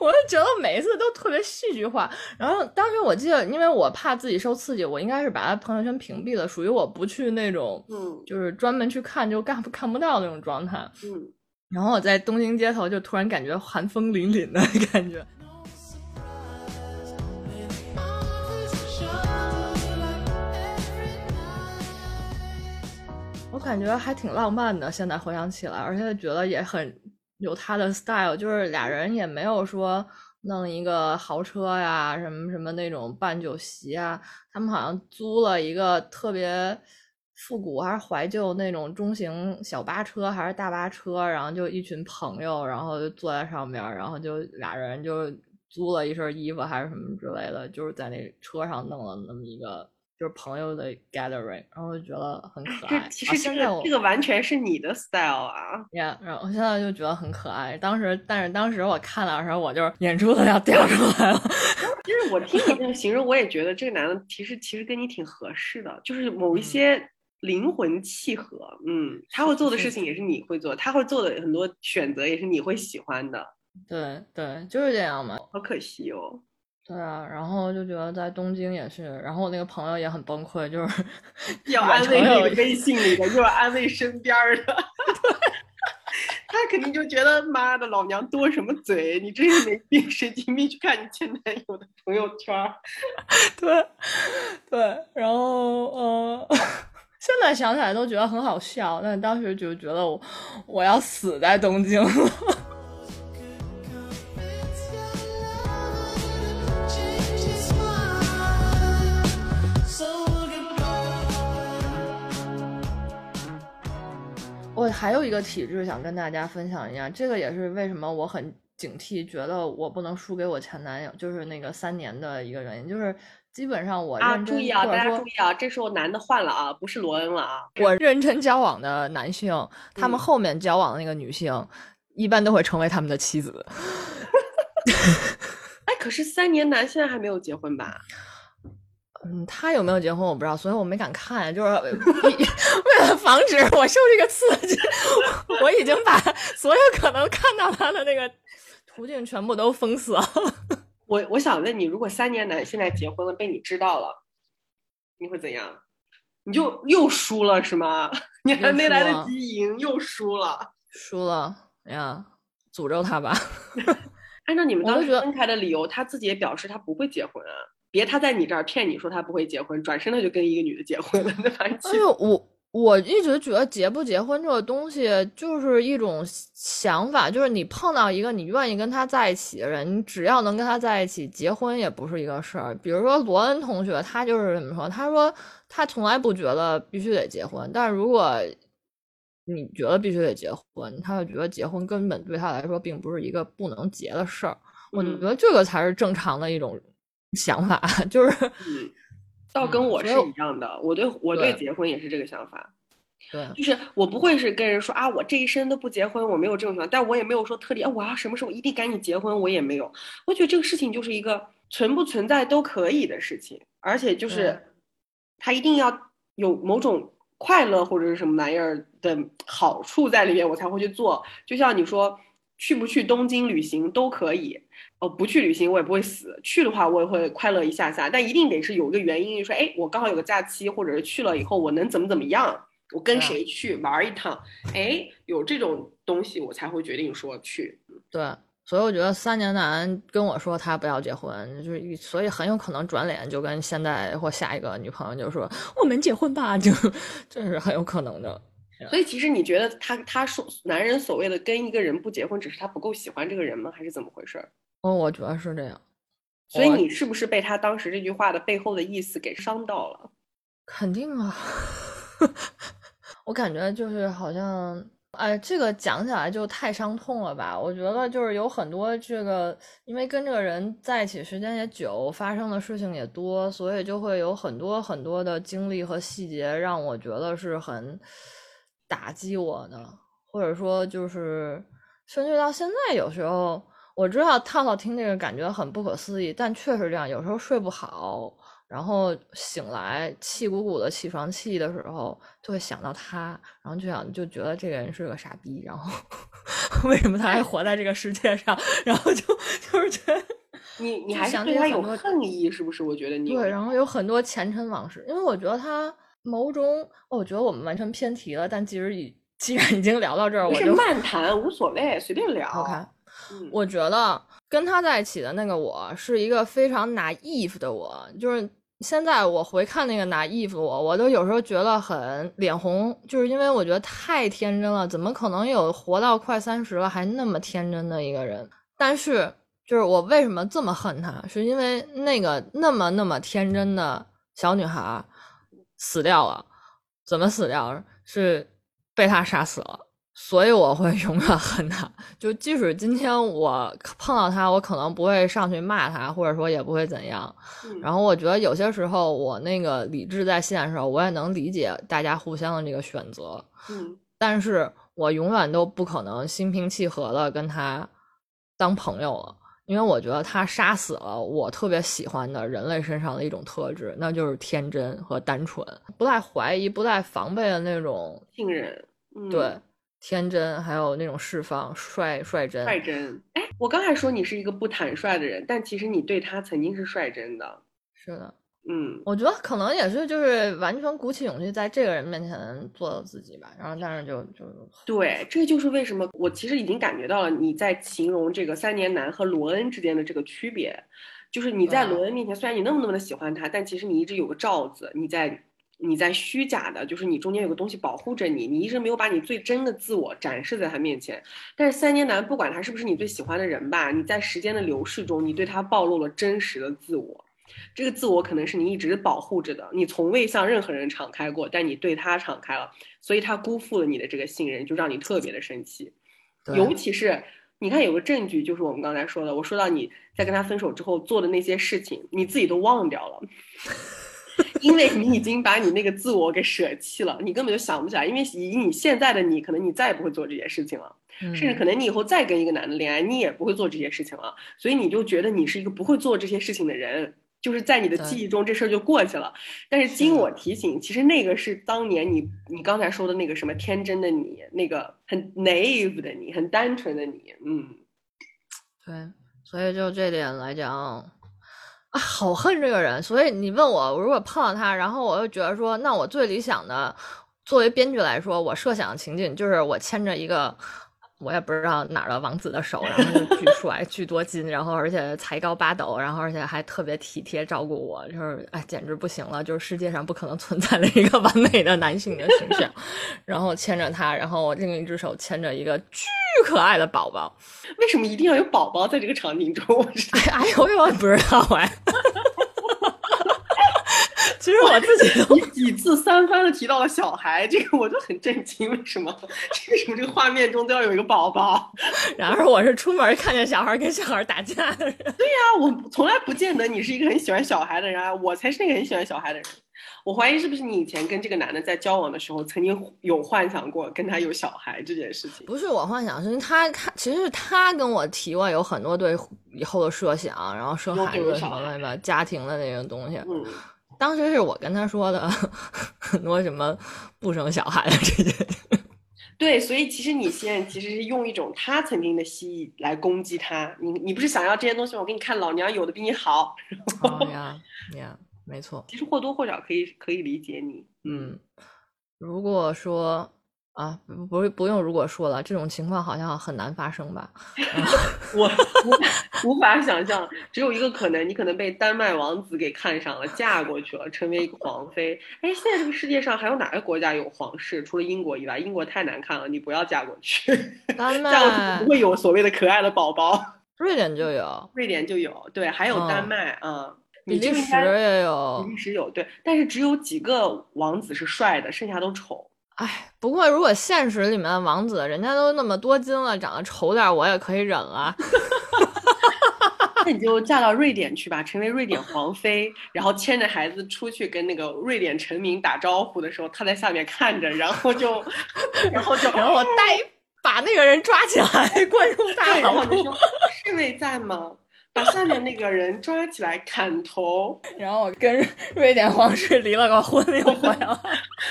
我就觉得每一次都特别戏剧化，然后当时我记得，因为我怕自己受刺激，我应该是把他朋友圈屏蔽了，属于我不去那种，就是专门去看就看不到那种状态，然后我在东京街头就突然感觉寒风凛凛的感觉。我感觉还挺浪漫的，现在回想起来，而且觉得也很有他的 style， 就是俩人也没有说弄一个豪车呀什么什么那种办酒席啊，他们好像租了一个特别复古还是怀旧那种中型小巴车还是大巴车，然后就一群朋友，然后就坐在上面，然后就俩人就租了一身衣服还是什么之类的，就是在那车上弄了那么一个就是朋友的 gathering， 然后觉得很可爱。其实这个完全是你的 style 啊。Yeah， 然后我现在就觉得很可爱。但是当时我看到的时候，我就眼珠子要掉出来了。就是我听你这个形容，我也觉得这个男的其实跟你挺合适的，就是某一些灵魂契合。嗯，他会做的事情也是你会做，他会做的很多选择也是你会喜欢的。对对，就是这样嘛。好可惜哦。对啊，然后就觉得在东京也是，然后我那个朋友也很崩溃，就是要安慰你微信里的，又要安慰身边的。肯定就觉得妈的老娘多什么嘴，你这个没病神经病，去看你前男友的朋友圈。对对，然后现在想起来都觉得很好笑，但当时就觉得我要死在东京了。我还有一个体质想跟大家分享一下，这个也是为什么我很警惕，觉得我不能输给我前男友，就是那个3年的一个原因，就是基本上我认真注意啊，大家注意啊，这时候男的换了啊，不是罗恩了啊。我认真交往的男性，他们后面交往的那个女性，一般都会成为他们的妻子。哎，可是3年男现在还没有结婚吧？他有没有结婚我不知道，所以我没敢看，就是为了防止我受这个刺激，我已经把所有可能看到他的那个途径全部都封死了。我想问你，如果3年男现在结婚了被你知道了，你会怎样？你就又输了是吗？你还没来得及赢又输了。输了呀，诅咒他吧。按照你们当时分开的理由，他自己也表示他不会结婚啊。别他在你这儿骗你说他不会结婚，转身他就跟一个女的结婚了。而且我一直觉得结不结婚这个东西就是一种想法，就是你碰到一个你愿意跟他在一起的人，你只要能跟他在一起，结婚也不是一个事儿。比如说罗恩同学，他就是怎么说？他说他从来不觉得必须得结婚，但如果你觉得必须得结婚，他就觉得结婚根本对他来说并不是一个不能结的事儿。我觉得这个才是正常的一种想法，就是倒跟我是一样的，我对结婚也是这个想法。对，就是我不会是跟人说啊，我这一生都不结婚，我没有这种想法，但我也没有说特地啊，我要什么时候一定赶紧结婚，我也没有。我觉得这个事情就是一个存不存在都可以的事情，而且就是它一定要有某种快乐或者是什么玩意儿的好处在里面，我才会去做。就像你说去不去东京旅行都可以，不去旅行我也不会死，去的话我也会快乐一下下，但一定得是有一个原因，说哎，我刚好有个假期，或者是去了以后我能怎么样，我跟谁去玩一趟，哎，有这种东西我才会决定说去。对，所以我觉得3年男跟我说他不要结婚，就是所以很有可能转脸就跟现在或下一个女朋友就说我们结婚吧，这是很有可能的。所以其实你觉得他说男人所谓的跟一个人不结婚，只是他不够喜欢这个人吗？还是怎么回事？我主要是这样。所以你是不是被他当时这句话的背后的意思给伤到了？肯定啊。我感觉就是好像这个讲起来就太伤痛了吧。我觉得就是有很多这个因为跟这个人在一起时间也久，发生的事情也多，所以就会有很多很多的经历和细节让我觉得是很打击我的，或者说就是甚至到现在有时候，我知道套套听这个感觉很不可思议，但确实这样。有时候睡不好，然后醒来气鼓鼓的起床气的时候，就会想到他，然后就觉得这个人是个傻逼，然后为什么他还活在这个世界上，然后就是觉得你还是对他有恨意，是不是？我觉得你对，然后有很多前尘往事，因为我觉得他。某种我觉得我们完全偏题了，但既然已经聊到这儿，我就是漫谈无所谓，随便聊。Okay， 我觉得跟他在一起的那个我是一个非常naive的我，就是现在我回看那个naive我都有时候觉得很脸红，就是因为我觉得太天真了，怎么可能有活到快30了还那么天真的一个人？但是就是我为什么这么恨他，是因为那个那么天真的小女孩。死掉了，怎么死掉？是被他杀死了，所以我会永远恨他。就即使今天我碰到他，我可能不会上去骂他，或者说也不会怎样。然后我觉得有些时候我那个理智在线的时候，我也能理解大家互相的这个选择。但是我永远都不可能心平气和的跟他当朋友了。因为我觉得他杀死了我特别喜欢的人类身上的一种特质，那就是天真和单纯，不太怀疑不太防备的那种信任。对，天真还有那种释放率真。哎，我刚才说你是一个不坦率的人，但其实你对他曾经是率真的。是的，嗯，我觉得可能也是就是完全鼓起勇气在这个人面前做自己吧，然后但是就对，这就是为什么我其实已经感觉到了你在形容这个三年男和罗恩之间的这个区别，就是你在罗恩面前虽然你那么的喜欢他，但其实你一直有个罩子，你在虚假的，就是你中间有个东西保护着你，你一直没有把你最真的自我展示在他面前。但是三年男不管他是不是你最喜欢的人吧，你在时间的流逝中，你对他暴露了真实的自我，这个自我可能是你一直保护着的，你从未向任何人敞开过，但你对他敞开了，所以他辜负了你的这个信任，就让你特别的生气。尤其是你看有个证据，就是我们刚才说的，我说到你在跟他分手之后做的那些事情，你自己都忘掉了。因为你已经把你那个自我给舍弃了，你根本就想不起来，因为以你现在的你，可能你再也不会做这些事情了，甚至可能你以后再跟一个男的恋爱，你也不会做这些事情了，所以你就觉得你是一个不会做这些事情的人，就是在你的记忆中这事儿就过去了。但是经我提醒，其实那个是当年你刚才说的那个什么天真的你，那个很 naive 的你，很单纯的你。嗯，对，所以就这点来讲啊，好恨这个人。所以你问我如果碰到他，然后我又觉得说，那我最理想的作为编剧来说，我设想的情景就是我牵着一个我也不知道哪儿的王子的手，然后就巨帅巨多金，然后而且才高八斗，然后而且还特别体贴照顾我，就是哎简直不行了，就是世界上不可能存在了一个完美的男性的形象。然后牵着他，然后我另一只手牵着一个巨可爱的宝宝。为什么一定要有宝宝在这个场景中？哎呦，我也不知道哎。其实我自己都几次三番的提到了小孩，这个我就很震惊，为什么这个画面中都要有一个宝宝？然而我是出门看见小孩跟小孩打架的人。对呀，我从来不见得你是一个很喜欢小孩的人啊，我才是那个很喜欢小孩的人。我怀疑是不是你以前跟这个男的在交往的时候，曾经有幻想过跟他有小孩这件事情？不是我幻想，是他其实是他跟我提过有很多对以后的设想，然后生孩子什么的，家庭的那种东西。嗯，当时是我跟他说的很多什么不生小孩的这些。对，所以其实你现在其实是用一种他曾经的蜥蜴来攻击他，你不是想要这些东西吗？我给你看，老娘有的比你好。呀呀，没错，其实或多或少可以理解你。嗯，如果说啊，不用如果说了，这种情况好像很难发生吧。我无法想象，只有一个可能，你可能被丹麦王子给看上了，嫁过去了，成为一个皇妃。哎，现在这个世界上还有哪个国家有皇室？除了英国以外，英国太难看了，你不要嫁过去。丹麦嫁过去不会有所谓的可爱的宝宝。瑞典就有，对，还有丹麦啊。嗯，比利时也有，对，但是只有几个王子是帅的，剩下都丑。哎，不过如果现实里面王子人家都那么多金了，长得丑点我也可以忍了。那你就嫁到瑞典去吧，成为瑞典皇妃，然后牵着孩子出去跟那个瑞典臣民打招呼的时候，他在下面看着，然后我带把那个人抓起来灌入大脑中。侍卫在吗？把下面那个人抓起来砍头。然后我跟瑞典皇室离了个婚又回来了。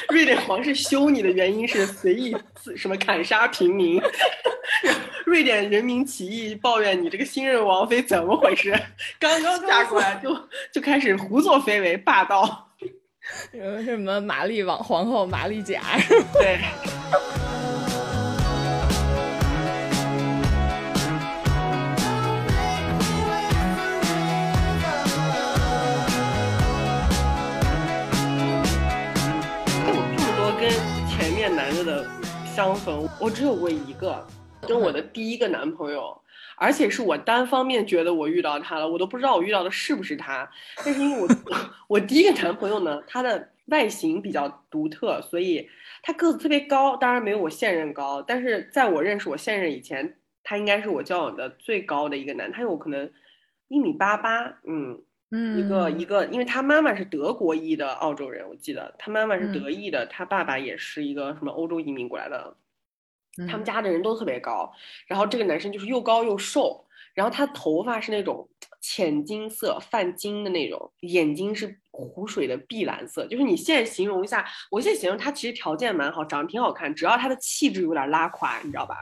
瑞典皇室休你的原因是随意什么砍杀平民。瑞典人民起义抱怨你这个新任王妃怎么回事，刚刚嫁过来就开始胡作非为霸道。有什么玛丽皇后玛丽甲。对。相逢，我只有过一个，跟我的第一个男朋友，而且是我单方面觉得我遇到他了，我都不知道我遇到的是不是他。但是因为我第一个男朋友呢，他的外形比较独特，所以他个子特别高，当然没有我现任高，但是在我认识我现任以前，他应该是我交往的最高的一个男，他有可能1.88米。嗯嗯，一个，因为他妈妈是德国裔的澳洲人，我记得他妈妈是德裔的，他爸爸也是一个什么欧洲移民过来的，他们家的人都特别高。然后这个男生就是又高又瘦，然后他头发是那种浅金色泛金的那种，眼睛是湖水的碧蓝色。就是你现在形容一下，我现在形容他其实条件蛮好，长得挺好看，只要他的气质有点拉垮，你知道吧？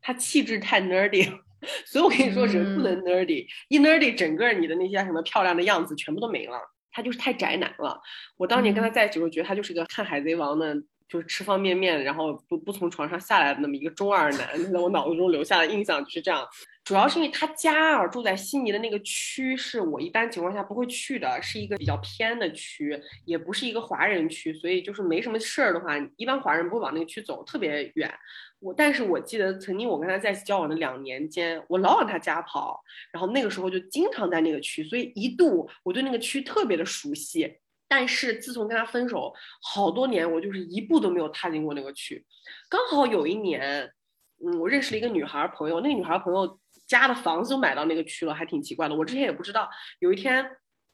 他气质太 nerdy 了。所以我跟你说，人不能 nerdy，一 nerdy 整个你的那些什么漂亮的样子全部都没了。他就是太宅男了。我当年跟他在一起，我觉得他就是个看海贼王的，就是吃方便面然后不从床上下来的那么一个中二男，在我脑子中留下的印象就是这样。主要是因为他家啊住在悉尼的那个区是我一般情况下不会去的，是一个比较偏的区，也不是一个华人区，所以就是没什么事儿的话一般华人不会往那个区走特别远。但是我记得曾经我跟他在一起交往的2年间，我老往他家跑，然后那个时候就经常在那个区，所以一度我对那个区特别的熟悉。但是自从跟他分手好多年，我就是一步都没有踏进过那个区。刚好有一年我认识了一个女孩朋友，那个女孩朋友家的房子都买到那个区了，还挺奇怪的，我之前也不知道。有一天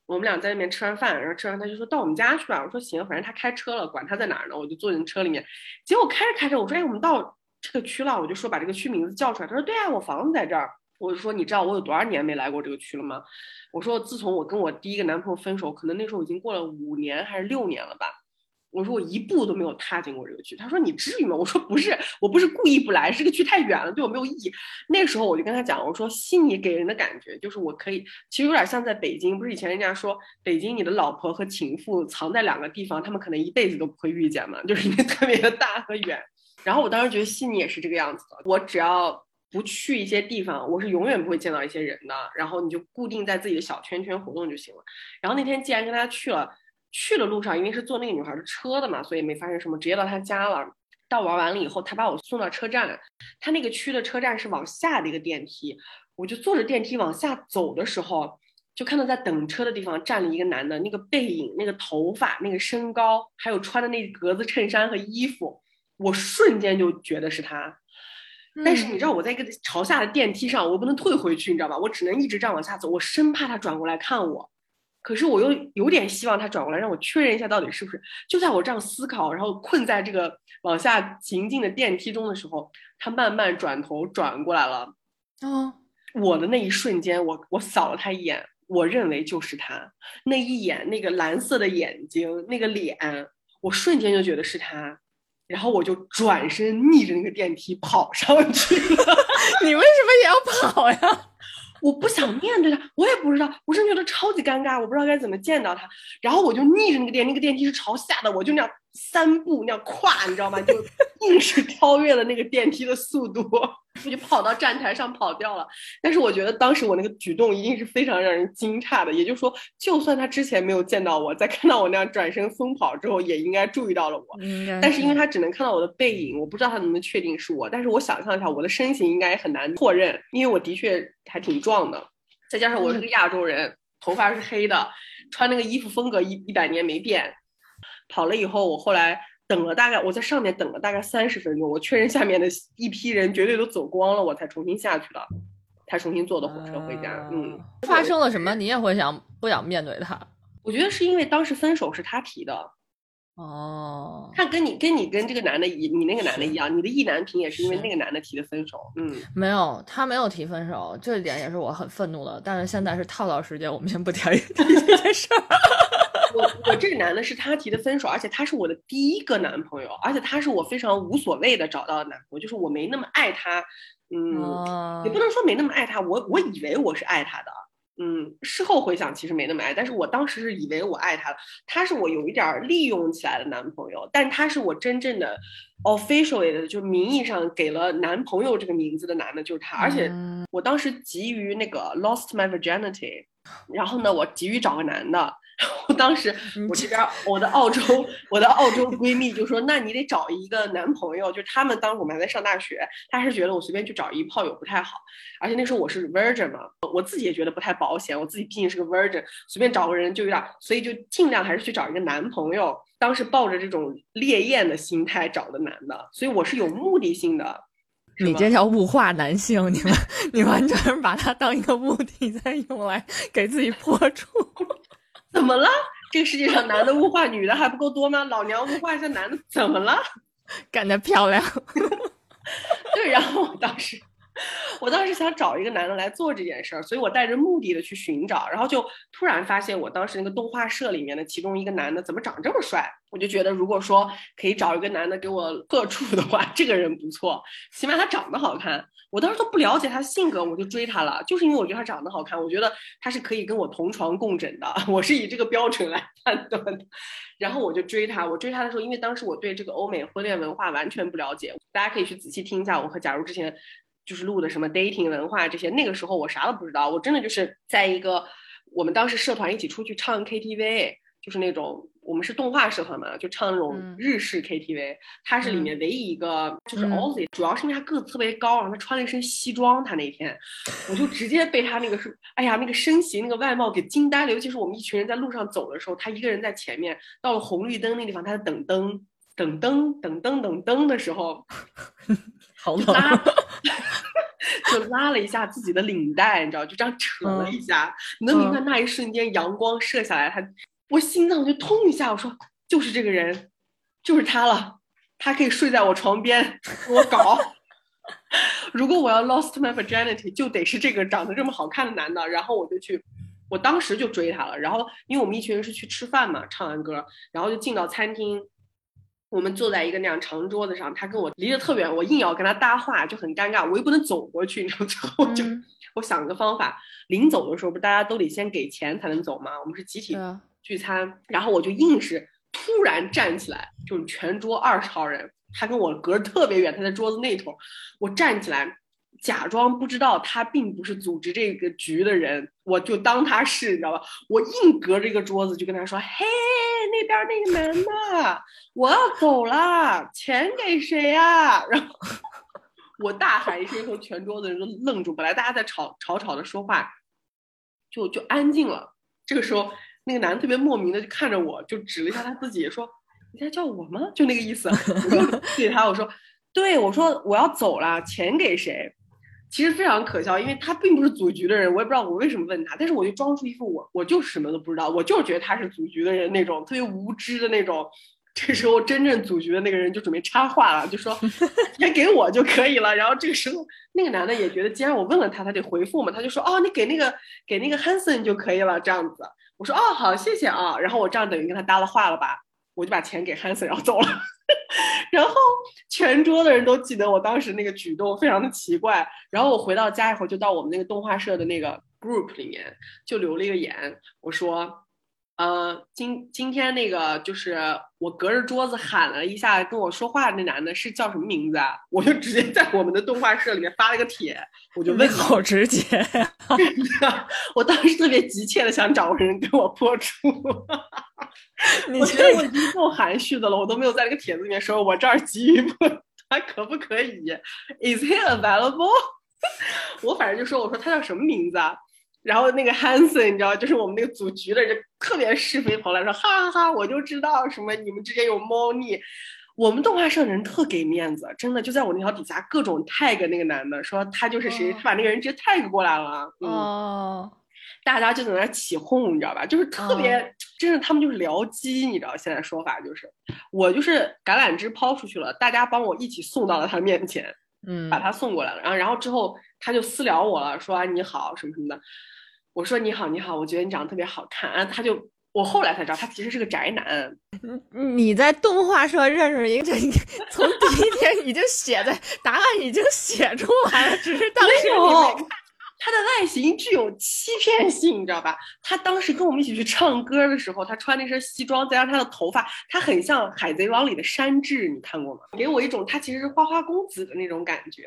我们俩在那边吃完饭，然后吃完他就说到我们家去吧，我说行，反正他开车了，管他在哪儿呢，我就坐进车里面。结果开着开着我说哎，我们到这个区了，我就说把这个区名字叫出来，他说对啊，我房子在这儿。我就说你知道我有多少年没来过这个区了吗？我说自从我跟我第一个男朋友分手，可能那时候已经过了5年还是6年了吧，我说我一步都没有踏进过这个区。他说你至于吗？我说不是，我不是故意不来，这个区太远了，对我没有意义。那时候我就跟他讲，我说悉尼给人的感觉就是我可以，其实有点像在北京，不是以前人家说北京你的老婆和情妇藏在2个地方，他们可能一辈子都不会遇见嘛，就是因为特别的大和远。然后我当时觉得悉尼也是这个样子的，我只要不去一些地方，我是永远不会见到一些人的，然后你就固定在自己的小圈圈活动就行了。然后那天既然跟他去了路上，因为是坐那个女孩的车的嘛，所以没发生什么，直接到她家了。到玩了以后，她把我送到车站，她那个区的车站是往下的一个电梯，我就坐着电梯往下走的时候，就看到在等车的地方站了一个男的，那个背影、那个头发、那个身高，还有穿的那格子衬衫和衣服，我瞬间就觉得是他。但是你知道我在一个朝下的电梯上，我不能退回去，你知道吧，我只能一直这样往下走，我生怕他转过来看我，可是我又有点希望他转过来让我确认一下到底是不是。就在我这样思考，然后困在这个往下行进的电梯中的时候，他慢慢转头转过来了。我的那一瞬间，我扫了他一眼，我认为就是他，那一眼，那个蓝色的眼睛，那个脸，我瞬间就觉得是他。然后我就转身逆着那个电梯跑上去了。你为什么也要跑呀？我不想面对他，我也不知道，我真觉得超级尴尬，我不知道该怎么见到他。然后我就逆着那个电梯是朝下的，我就那样3步那样跨，你知道吗？就硬是超越了那个电梯的速度，我就跑到站台上跑掉了。但是我觉得当时我那个举动一定是非常让人惊诧的，也就是说，就算他之前没有见到我，在看到我那样转身疯跑之后，也应该注意到了我。但是因为他只能看到我的背影，我不知道他能不能确定是我。但是我想象一下，我的身形应该很难错认，因为我的确还挺壮的，再加上我是个亚洲人，头发是黑的，穿那个衣服风格100年没变。跑了以后，我后来等了大概，我在上面等了大概30分钟，我确认下面的一批人绝对都走光了，我才重新下去的，才重新坐的火车回家。发生了什么？你也会不想面对他？我觉得是因为当时分手是他提的。他跟这个男的，你那个男的一样，你的意难平也是因为那个男的提的分手。没有，他没有提分手，这一点也是我很愤怒的。但是现在是套到时间，我们先不提这件事儿。我这个男的是他提的分手，而且他是我的第一个男朋友，而且他是我非常无所谓的找到的男朋友，就是我没那么爱他，也不能说没那么爱他，我以为我是爱他的，事后回想其实没那么爱，但是我当时是以为我爱他的，他是我有一点利用起来的男朋友，但他是我真正的 officially 的，就名义上给了男朋友这个名字的男的就是他，而且我当时急于那个 lost my virginity， 然后呢，我急于找个男的。我当时我这边我的澳洲闺蜜就说那你得找一个男朋友，就是他们当时我们还在上大学，她是觉得我随便去找一炮友不太好，而且那时候我是 virgin 嘛，我自己也觉得不太保险，我自己毕竟是个 virgin， 随便找个人就有点，所以就尽量还是去找一个男朋友，当时抱着这种烈焰的心态找的男的，所以我是有目的性的。你这叫物化男性，你完全把它当一个物体在用来给自己破除。怎么了？这个世界上男的物化女的还不够多吗？老娘物化一下男的，怎么了？干得漂亮。对，然后我当时我当时想找一个男的来做这件事儿，所以我带着目的的去寻找，然后就突然发现我当时那个动画社里面的其中一个男的怎么长这么帅，我就觉得如果说可以找一个男的给我破处的话，这个人不错，起码他长得好看。我当时都不了解他性格，我就追他了，就是因为我觉得他长得好看，我觉得他是可以跟我同床共枕的，我是以这个标准来判断的。然后我就追他，我追他的时候，因为当时我对这个欧美婚恋文化完全不了解，大家可以去仔细听一下我和假如之前就是录的什么 dating 文化这些，那个时候我啥都不知道，我真的就是在一个我们当时社团一起出去唱 KTV， 就是那种我们是动画社团嘛，就唱那种日式 KTV， 他是里面唯一一个就是 Aussie， 主要是因为他个子特别高，然后他穿了一身西装，他那天我就直接被他那个哎呀那个身形那个外貌给惊呆了，尤其是我们一群人在路上走的时候，他一个人在前面，到了红绿灯那地方他在等灯等灯等灯等灯的时候，好冷就拉了一下自己的领带，你知道，就这样扯了一下，你能明白那一瞬间阳光射下来，他我心脏就痛一下，我说就是这个人，就是他了，他可以睡在我床边跟我搞。如果我要 lost my virginity， 就得是这个长得这么好看的男的，然后我就去。我当时就追他了，然后因为我们一群人是去吃饭嘛，唱完歌，然后就进到餐厅。我们坐在一个那样长桌子上，他跟我离得特远，我硬要跟他搭话就很尴尬，我又不能走过去，你知道，最后就我想个方法，临走的时候不大家都得先给钱才能走吗？我们是集体聚餐，然后我就硬是突然站起来，就是全桌20号人，他跟我隔特别远，他在桌子那头，我站起来假装不知道他并不是组织这个局的人，我就当他是，你知道吧？我硬隔着一个桌子就跟他说，嘿，那边那个男的，我要走了，钱给谁啊？然后我大喊一声后，全桌子人都愣住，本来大家在吵的说话，就安静了。这个时候，那个男的特别莫名的就看着我，就指了一下他自己，说：“你在叫我吗？”就那个意思。我又对他我说：“对，我说我要走了，钱给谁？”其实非常可笑，因为他并不是组局的人，我也不知道我为什么问他，但是我就装出一副我就什么都不知道，我就是觉得他是组局的人那种特别无知的那种。这时候真正组局的那个人就准备插话了，就说钱给我就可以了。然后这个时候那个男的也觉得既然我问了他，他得回复嘛，他就说哦，你给那个 Hanson 就可以了这样子。我说哦好谢谢啊，然后我这样等于跟他搭了话了吧，我就把钱给 Hanson 然后走了。然后全桌的人都记得我当时那个举动非常的奇怪，然后我回到家以后就到我们那个动画社的那个 group 里面就留了一个言，我说今天那个就是我隔着桌子喊了一下跟我说话的那男的是叫什么名字啊？我就直接在我们的动画社里面发了个帖，我就问好直接我当时特别急切的想找个人跟我破处。我觉得我已经够含蓄的了，我都没有在那个帖子里面说我这儿急于破处，他可不可以 ？Is he available？ 我反正就说我说他叫什么名字啊？然后那个 Hanson 你知道，就是我们那个组局的人特别是非跑来说哈哈哈，我就知道什么你们之间有猫腻。我们动画社的人特给面子，真的就在我那条底下各种 tag 那个男的，说他就是谁，把那个人直接 tag 过来了。哦。大家就在那起哄，你知道吧？就是特别，真是他们就是僚机，你知道现在说法就是，我就是橄榄枝抛出去了，大家帮我一起送到了他面前，把他送过来了。然后之后他就私聊我了，说啊你好什么什么的，我说你好你好，我觉得你长得特别好看啊。他就我后来才知道他其实是个宅男。你在动画社认识一个，从第一天已经写在答案已经写出来了，只是当时你没看。他的外形具有欺骗性，你知道吧？他当时跟我们一起去唱歌的时候，他穿那身西装，再加上他的头发，他很像《海贼王》里的山治，你看过吗？给我一种他其实是花花公子的那种感觉。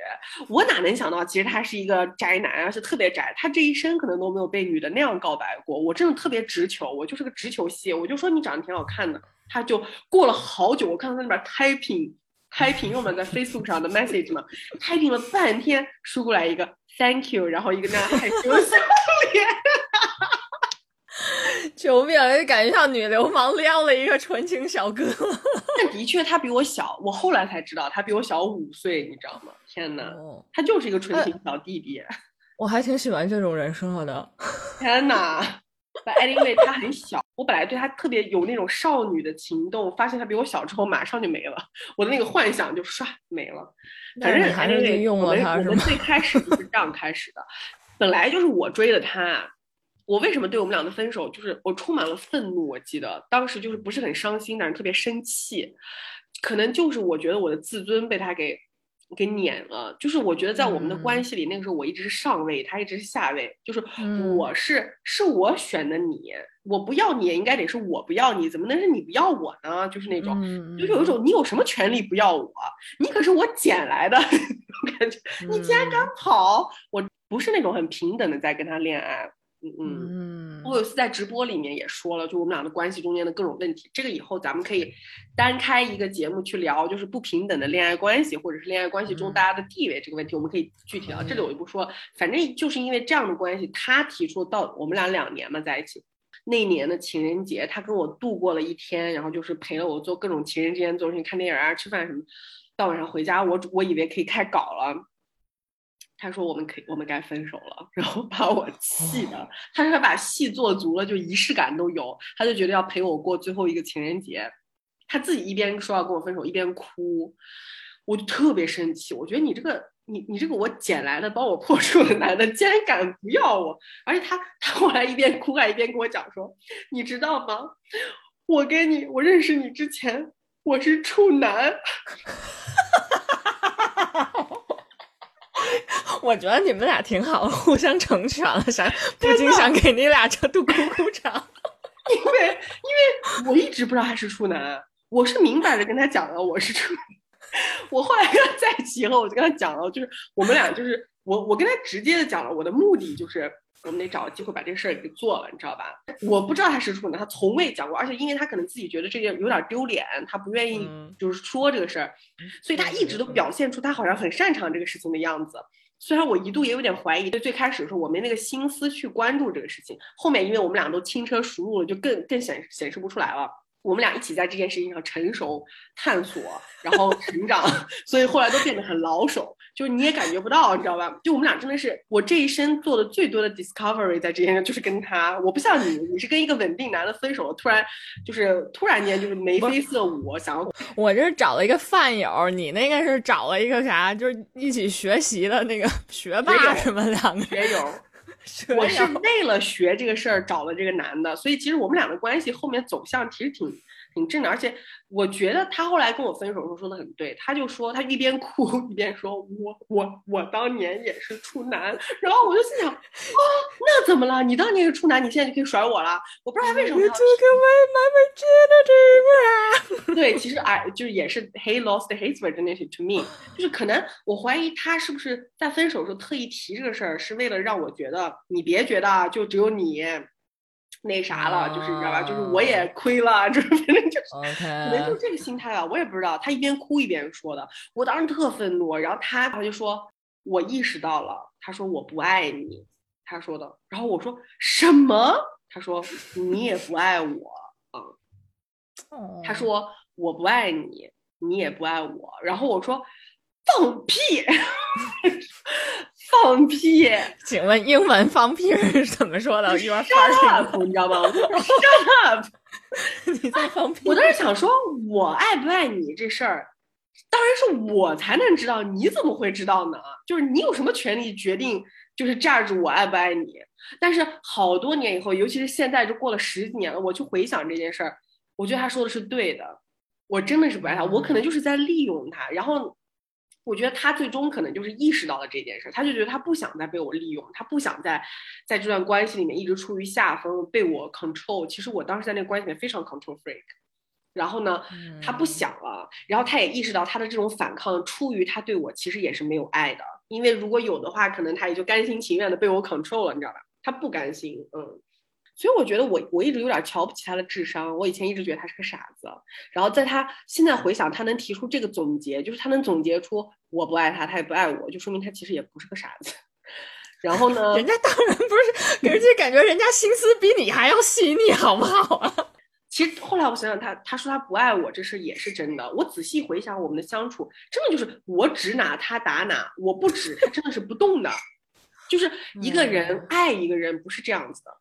我哪能想到，其实他是一个宅男，而且特别宅。他这一生可能都没有被女的那样告白过。我真的特别直球，我就是个直球系，我就说你长得挺好看的。他就过了好久，我看到他那边typing，因为我们在 Facebook 上的 message 嘛，typing 了半天，输过来一个 thank you， 然后一个那样害羞的脸，救命！感觉像女流氓撩了一个纯情小哥。但的确，他比我小，我后来才知道他比我小5岁，你知道吗？天哪，他就是一个纯情小弟弟。我还挺喜欢这种人设的。天哪！但因为她很小，我本来对她特别有那种少女的情动，发现她比我小之后，马上就没了，我的那个幻想就唰没了。反正还是用了她是吗？我们最开始就是这样开始的，本来就是我追了她。我为什么对我们俩的分手，就是我充满了愤怒，我记得当时就是不是很伤心，但是特别生气，可能就是我觉得我的自尊被他给碾了，就是我觉得在我们的关系里，那个时候我一直是上位，他一直是下位，就是我是我选的你，我不要你也应该得是我不要你，怎么能是你不要我呢？就是那种，就是有一种你有什么权利不要我？你可是我捡来的，感觉你竟然敢跑！我不是那种很平等的在跟他恋爱。我有次在直播里面也说了，就我们俩的关系中间的各种问题，这个以后咱们可以单开一个节目去聊，就是不平等的恋爱关系，或者是恋爱关系中大家的地位这个问题，我们可以具体聊。这里我就不说，反正就是因为这样的关系，他提出到我们俩2年嘛在一起，那年的情人节，他跟我度过了一天，然后就是陪了我做各种情人之间做事情，看电影啊、吃饭什么，到晚上回家，我以为可以开搞了。他说我们该分手了，然后把我气的，他说他把戏做足了，就仪式感都有，他就觉得要陪我过最后一个情人节，他自己一边说要跟我分手一边哭，我就特别生气，我觉得你这个我捡来的帮我破处的男的竟然敢不要我，而且他后来一边哭还一边跟我讲说，你知道吗？我认识你之前我是处男。我觉得你们俩挺好，互相成全了啥，不禁想给你俩这度鼓掌。因为我一直不知道他是处男，我是明白的跟他讲了我是处男。我后来跟他在一起后，我就跟他讲了，就是我们俩就是我跟他直接的讲了我的目的，就是我们得找个机会把这事儿给做了，你知道吧？我不知道他是处男，他从未讲过，而且因为他可能自己觉得这件有点丢脸，他不愿意就是说这个事儿，所以他一直都表现出他好像很擅长这个事情的样子。虽然我一度也有点怀疑，最开始的时候我没那个心思去关注这个事情，后面因为我们俩都轻车熟路了，就更显示不出来了。我们俩一起在这件事情上成熟、探索，然后成长，所以后来都变得很老手，就是你也感觉不到，你知道吧？就我们俩真的是我这一生做的最多的 discovery， 在这件事就是跟他，我不像你是跟一个稳定男的分手，突然间就是眉飞色舞，想要我这是找了一个饭友，你那个是找了一个啥，就是一起学习的那个学霸什么两个学友。我是为了学这个事儿找了这个男的，所以其实我们俩的关系后面走向其实挺正的，而且我觉得他后来跟我分手的时候说的很对，他就说他一边哭一边说我当年也是处男，然后我就心想啊，那怎么了？你当年是处男，你现在就可以甩我了？我不知道他为什么。对，其实就是也是 he lost his virginity to me， 就是可能我怀疑他是不是在分手的时候特意提这个事儿，是为了让我觉得你别觉得就只有你。那啥了，就是你知道吧，就是我也亏了，就是反正就是可能就是这个心态吧，我也不知道。他一边哭一边说的，我当时特愤怒。然后他就说，我意识到了，他说我不爱你，他说的。然后我说什么？他说你也不爱我，他说我不爱你，你也不爱我。然后我说放屁。放屁！请问英文放屁是怎么说的？Shut up， 你知道吗？我说 Shut up， 你在放屁。我当时想说，我爱不爱你这事儿，当然是我才能知道，你怎么会知道呢？就是你有什么权利决定，就是价值我爱不爱你？但是好多年以后，尤其是现在，就过了10几年了，我去回想这件事儿，我觉得他说的是对的，我真的是不爱他，我可能就是在利用他，然后。我觉得他最终可能就是意识到了这件事，他就觉得他不想再被我利用，他不想在这段关系里面一直处于下风，被我 control。其实我当时在那个关系里面非常 control freak。然后呢，他不想了，然后他也意识到他的这种反抗出于他对我其实也是没有爱的，因为如果有的话，可能他也就甘心情愿的被我 control 了，你知道吧？他不甘心，所以我觉得我一直有点瞧不起他的智商，我以前一直觉得他是个傻子，然后在他现在回想，他能提出这个总结，就是他能总结出我不爱他，他也不爱我，就说明他其实也不是个傻子。然后呢，人家当然不是，可是就感觉人家心思比你还要细腻，好不好啊？其实后来我想想他说他不爱我这事也是真的，我仔细回想我们的相处，真的就是我指哪他打哪，我不指他真的是不动的，就是一个人爱一个人不是这样子的。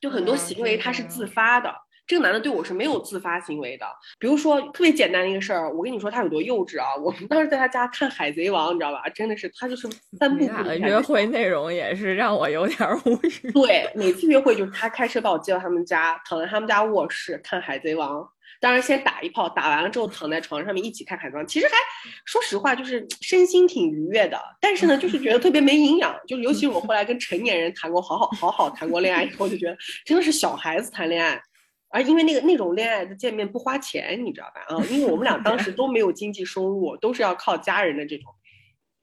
就很多行为它是自发的，这个男的对我是没有自发行为的。比如说特别简单的一个事儿，我跟你说他有多幼稚啊！我们当时在他家看《海贼王》，你知道吧？真的是他就是三步。约会内容也是让我有点无语。对，每次约会就是他开车把我接到他们家，躺在他们家卧室看《海贼王》。当然先打一炮，打完了之后躺在床上面一起看海贼王，其实还说实话就是身心挺愉悦的，但是呢就是觉得特别没营养，就是尤其是我后来跟成年人谈过好好谈过恋爱以后，就觉得真的是小孩子谈恋爱，而因为那种恋爱的见面不花钱，你知道吧？啊，因为我们俩当时都没有经济收入，都是要靠家人的这种，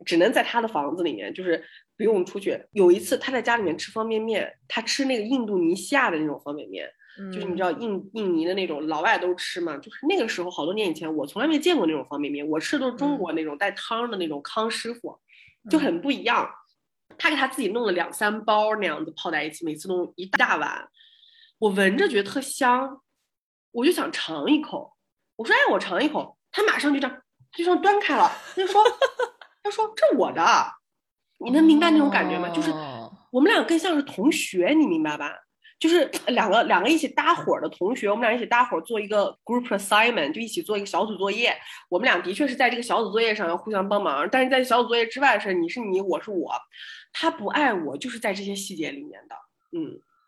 只能在他的房子里面，就是不用出去。有一次他在家里面吃方便面，他吃那个印度尼西亚的那种方便面。就是你知道印尼的那种老外都吃嘛，就是那个时候好多年以前我从来没见过那种方便面，我吃的都是中国那种带汤的那种康师傅，就很不一样。他给他自己弄了2-3包那样子泡在一起，每次弄一大碗，我闻着觉得特香，我就想尝一口，我说哎我尝一口，他马上就这样端开了，他说这我的，你能明白那种感觉吗？就是我们俩更像是同学，你明白吧？就是两个一起搭伙的同学，我们俩一起搭伙做一个 group assignment， 就一起做一个小组作业。我们俩的确是在这个小组作业上要互相帮忙，但是在小组作业之外的是你是你，我是我，他不爱我就是在这些细节里面的。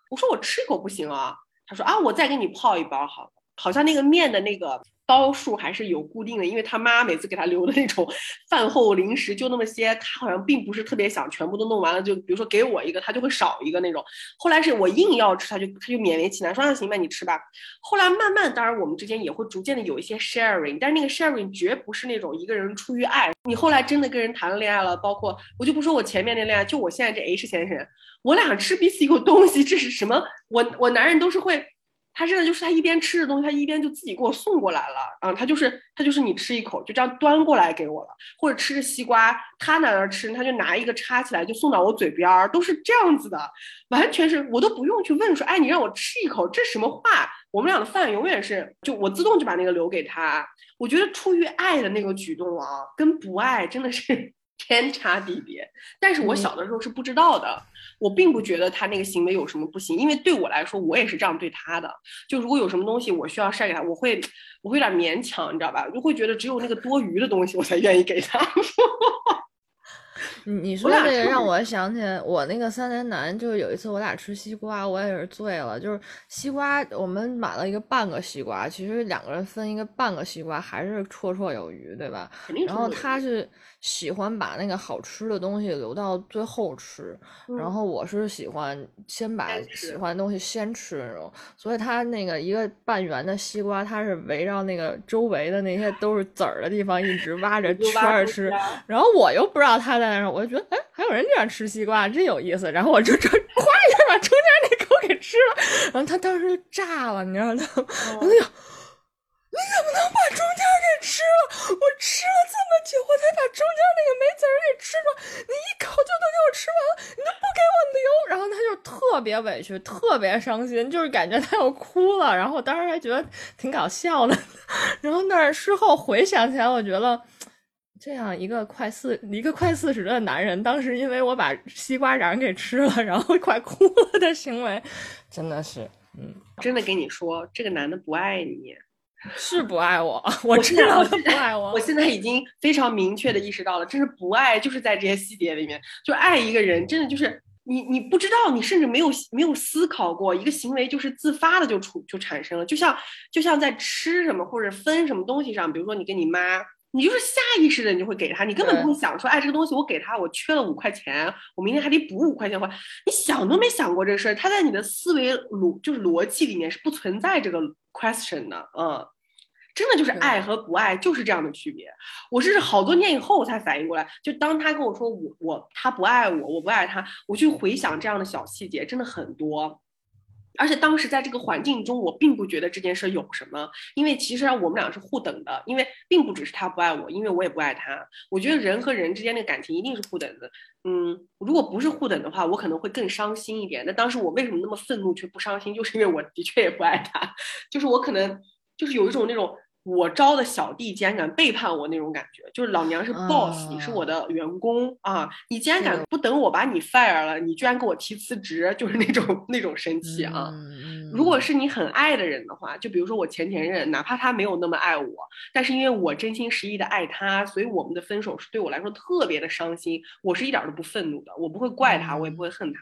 我说我吃一口不行啊，他说啊我再给你泡一包好了，好像那个面的那个包数还是有固定的，因为他妈每次给他留的那种饭后零食就那么些，他好像并不是特别想全部都弄完了，就比如说给我一个他就会少一个那种。后来是我硬要吃，他就勉为其难说啊行吧你吃吧。后来慢慢当然我们之间也会逐渐的有一些 sharing， 但是那个 sharing 绝不是那种一个人出于爱。你后来真的跟人谈了恋爱了，包括我就不说我前面那恋爱，就我现在这 H 先生，我俩吃彼此一口东西，这是什么？我男人都是会，他真的就是他一边吃的东西，他一边就自己给我送过来了啊！他就是你吃一口就这样端过来给我了，或者吃着西瓜，他哪儿吃他就拿一个插起来就送到我嘴边，都是这样子的，完全是我都不用去问说，哎，你让我吃一口，这什么话？我们俩的饭永远是就我自动就把那个留给他。我觉得出于爱的那个举动啊，跟不爱真的是天差地别，但是我小的时候是不知道的。我并不觉得他那个行为有什么不行，因为对我来说我也是这样对他的，就如果有什么东西我需要晒给他，我会有点勉强，你知道吧？就会觉得只有那个多余的东西我才愿意给他。你说这个让我想起我那个3年男，就是有一次我俩吃西瓜，我也是醉了，就是西瓜我们买了一个半个西瓜，其实2个人分一个半个西瓜还是绰绰有余，对吧？然后他是喜欢把那个好吃的东西留到最后吃，然后我是喜欢先把喜欢的东西先吃那种，所以他那个一个半圆的西瓜，他是围绕那个周围的那些都是籽儿的地方一直挖着圈着吃，然后我又不知道他在那儿，我就觉得哎，还有人这样吃西瓜真有意思，然后我就这快点把中间那口给吃了，然后他当时就炸了，你知道吗？我就想你怎么能把中间给吃了？我吃了这么久，我才把中间那个梅子儿给吃了，你一口就能给我吃完了，你都不给我留。然后他就特别委屈，特别伤心，就是感觉他要哭了。然后我当时还觉得挺搞笑的。然后但是事后回想起来，我觉得这样一个快40的男人，当时因为我把西瓜瓤给吃了，然后快哭了的行为，真的是，真的跟你说，这个男的不爱你。是不爱我，我知道他不爱我。我现在已经非常明确的意识到了，真是不爱就是在这些细节里面，就爱一个人真的就是你不知道，你甚至没有思考过，一个行为就是自发的就产生了，就像在吃什么或者分什么东西上，比如说你跟你妈，你就是下意识的你就会给他，你根本不会想说哎这个东西我给他我缺了5块钱，我明天还得补5块钱花，你想都没想过这事儿，他在你的思维就是逻辑里面是不存在这个 question 的。真的就是爱和不爱就是这样的区别。我是好多年以后我才反应过来，就当他跟我说他不爱我，我不爱他，我去回想这样的小细节真的很多。而且当时在这个环境中我并不觉得这件事有什么，因为其实我们俩是互等的，因为并不只是他不爱我，因为我也不爱他。我觉得人和人之间的感情一定是互等的。如果不是互等的话，我可能会更伤心一点。那当时我为什么那么愤怒却不伤心，就是因为我的确也不爱他，就是我可能就是有一种那种我招的小弟竟然敢背叛我那种感觉，就是老娘是 boss、你是我的员工啊，你竟然敢不等我把你 fire 了，你居然给我提辞职，就是那种生气啊。如果是你很爱的人的话，就比如说我前任，哪怕他没有那么爱我，但是因为我真心实意的爱他，所以我们的分手是对我来说特别的伤心，我是一点都不愤怒的，我不会怪他，我也不会恨他。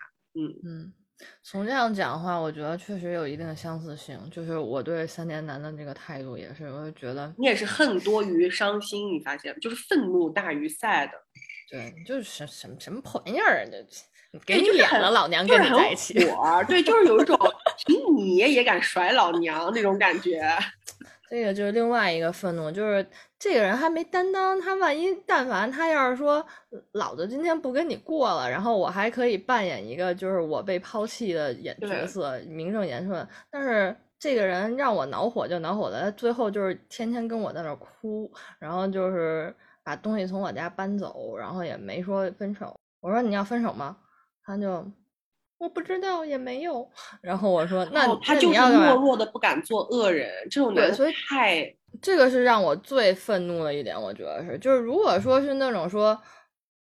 从这样讲的话，我觉得确实有一定的相似性，就是我对三年男的这个态度也是，我就觉得你也是恨多于伤心，你发现就是愤怒大于 sad。 对，就是什么破玩意儿，给你脸了，老娘跟你在一起，对，就是有一种凭你也敢甩老娘那种感觉。这个就是另外一个愤怒，就是这个人还没担当，他万一但凡他要是说老子今天不跟你过了，然后我还可以扮演一个就是我被抛弃的角色，名正言顺。但是这个人让我恼火就恼火了，最后就是天天跟我在那哭，然后就是把东西从我家搬走，然后也没说分手。我说你要分手吗？他就我不知道也没有。然后我说那、他就是懦弱的不敢做恶人，这种男的太，这个是让我最愤怒的一点。我觉得是，就是如果说是那种说，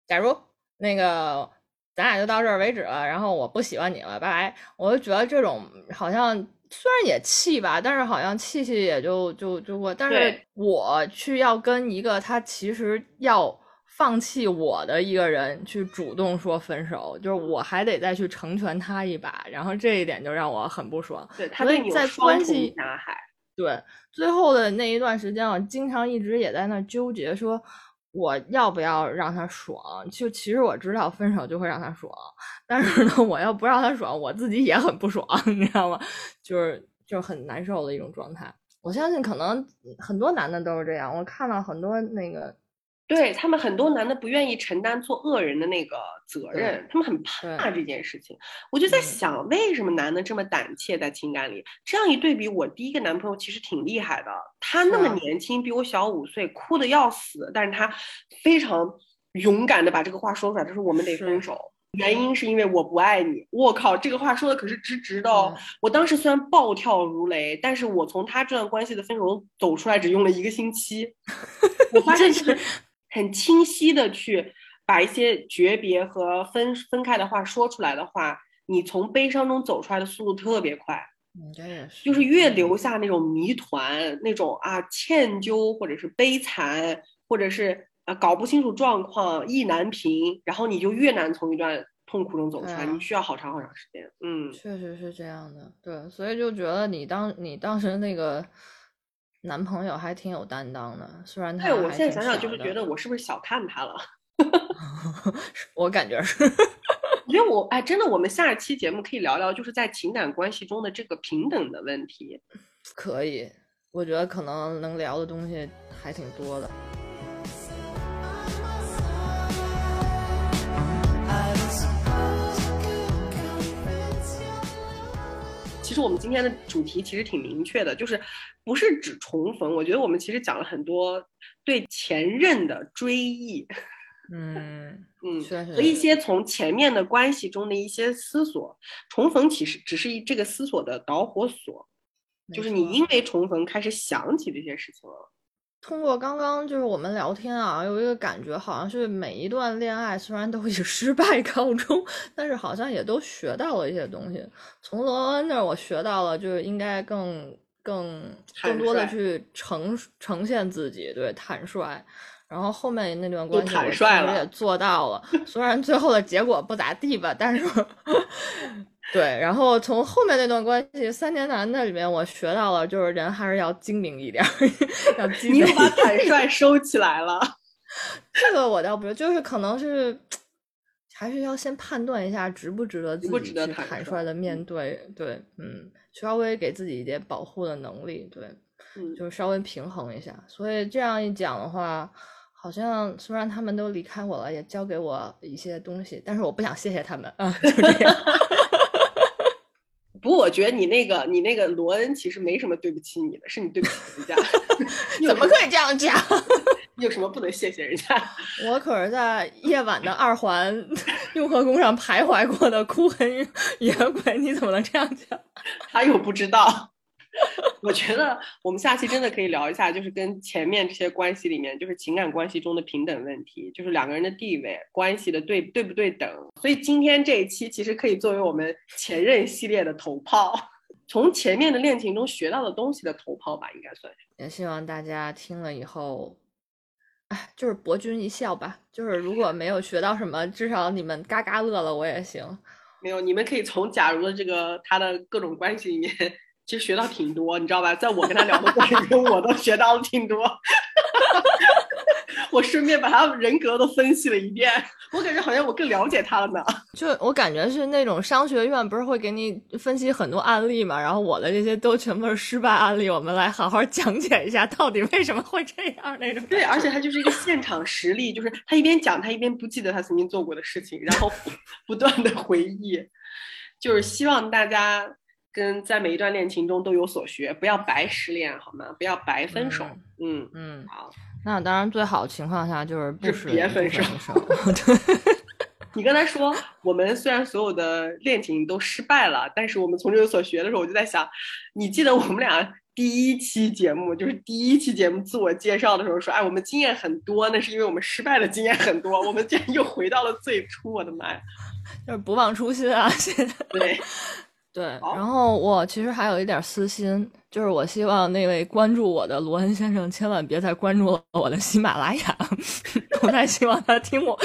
假如那个咱俩就到这儿为止了，然后我不喜欢你了，拜拜，我就觉得这种好像虽然也气吧，但是好像气也就过。但是我去要跟一个他其实要放弃我的一个人去主动说分手，就是我还得再去成全他一把，然后这一点就让我很不爽。对，他对你在关系伤害。对，最后的那一段时间，我经常一直也在那纠结，说我要不要让他爽。就其实我知道分手就会让他爽，但是呢，我要不让他爽，我自己也很不爽，你知道吗？就是很难受的一种状态。我相信可能很多男的都是这样，我看到很多那个。对，他们很多男的不愿意承担做恶人的那个责任，他们很怕这件事情。我就在想，为什么男的这么胆怯在情感里？这样一对比，我第一个男朋友其实挺厉害的，他那么年轻，比我小5岁，哭得要死，但是他非常勇敢的把这个话说出来，他说我们得分手。原因是因为我不爱你。我靠，这个话说的可是直的哦。我当时虽然暴跳如雷，但是我从他这段关系的分手走出来只用了1个星期。我发现这个很清晰的去把一些诀别和分开的话说出来的话，你从悲伤中走出来的速度特别快。就是越留下那种谜团，那种啊歉疚或者是悲惨，或者是啊搞不清楚状况意难平，然后你就越难从一段痛苦中走出来，你需要好长时间。确实是这样的。对，所以就觉得你当时那个男朋友还挺有担当的，虽然他还挺小的。我现在想想就是觉得我是不是小看他了。我感觉是。因为真的，我们下一期节目可以聊聊就是在情感关系中的这个平等的问题。可以，我觉得可能能聊的东西还挺多的。其实我们今天的主题其实挺明确的，就是不是指重逢，我觉得我们其实讲了很多对前任的追忆，和一些从前面的关系中的一些思索。重逢其实只是这个思索的导火索，就是你因为重逢开始想起这些事情了。通过刚刚就是我们聊天啊，有一个感觉，好像是每一段恋爱虽然都以失败告终，但是好像也都学到了一些东西。从罗恩那儿我学到了，就是应该更多的去呈现自己，对，坦率。然后后面那段关系我其实也做到了，虽然最后的结果不咋地吧，但是对。然后从后面那段关系三年男的里面我学到了，就是人还是要精明一点。你又把坦率收起来了。这个我倒不是，就是可能是还是要先判断一下值不值得自己去坦率的面对。对，稍微给自己一点保护的能力。对，就是稍微平衡一下。所以这样一讲的话，好像虽然他们都离开我了，也教给我一些东西，但是我不想谢谢他们啊，就这样。不过我觉得你那个罗恩其实没什么对不起你的，是你对不起人家。怎么可以这样讲？你有什么不能谢谢人家？我可是在夜晚的2环雍和宫上徘徊过的哭痕野鬼，你怎么能这样讲？他又不知道。我觉得我们下期真的可以聊一下，就是跟前面这些关系里面，就是情感关系中的平等问题，就是两个人的地位关系的对不对等。所以今天这一期其实可以作为我们前任系列的头炮，从前面的恋情中学到的东西的头炮吧，应该算是。也希望大家听了以后就是博君一笑吧，就是如果没有学到什么，至少你们嘎嘎乐了我也行。没有，你们可以从假如的这个他的各种关系里面其实学到挺多，你知道吧，在我跟他聊的过程中我都学到了挺多我顺便把他人格都分析了一遍，我感觉好像我更了解他了呢。就我感觉是那种商学院不是会给你分析很多案例嘛，然后我的这些都全部是失败案例，我们来好好讲解一下到底为什么会这样那种。对，而且他就是一个现场实例就是他一边讲他一边不记得他曾经做过的事情，然后不断的回忆。就是希望大家跟在每一段恋情中都有所学，不要白失恋好吗？不要白分手。嗯，好。那当然最好情况下就是别分手。你刚才说我们虽然所有的恋情都失败了，但是我们从这有所学的时候，我就在想，你记得我们俩第一期节目自我介绍的时候说，哎，我们经验很多，那是因为我们失败的经验很多，我们竟然又回到了最初，我的妈呀，就是不忘初心啊！现在对，然后我其实还有一点私心，就是我希望那位关注我的罗恩先生千万别再关注我的喜马拉雅，不太希望他听我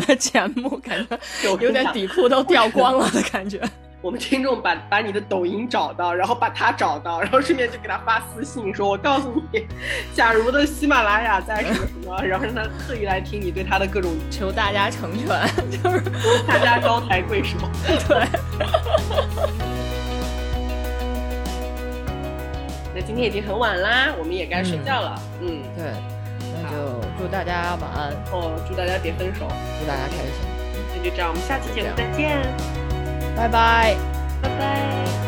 的节目，感觉有点底裤都掉光了的感觉。我们听众把你的抖音找到，然后把他找到，然后顺便就给他发私信说，我告诉你假如的喜马拉雅在什么，然后让他特意来听你对他的各种，求大家成全，就是大家高抬贵手对那今天已经很晚啦，我们也该睡觉了。对，那就祝大家晚安，祝大家别分手，祝大家开心。那就这样，我们下期节目再见，拜拜，拜拜。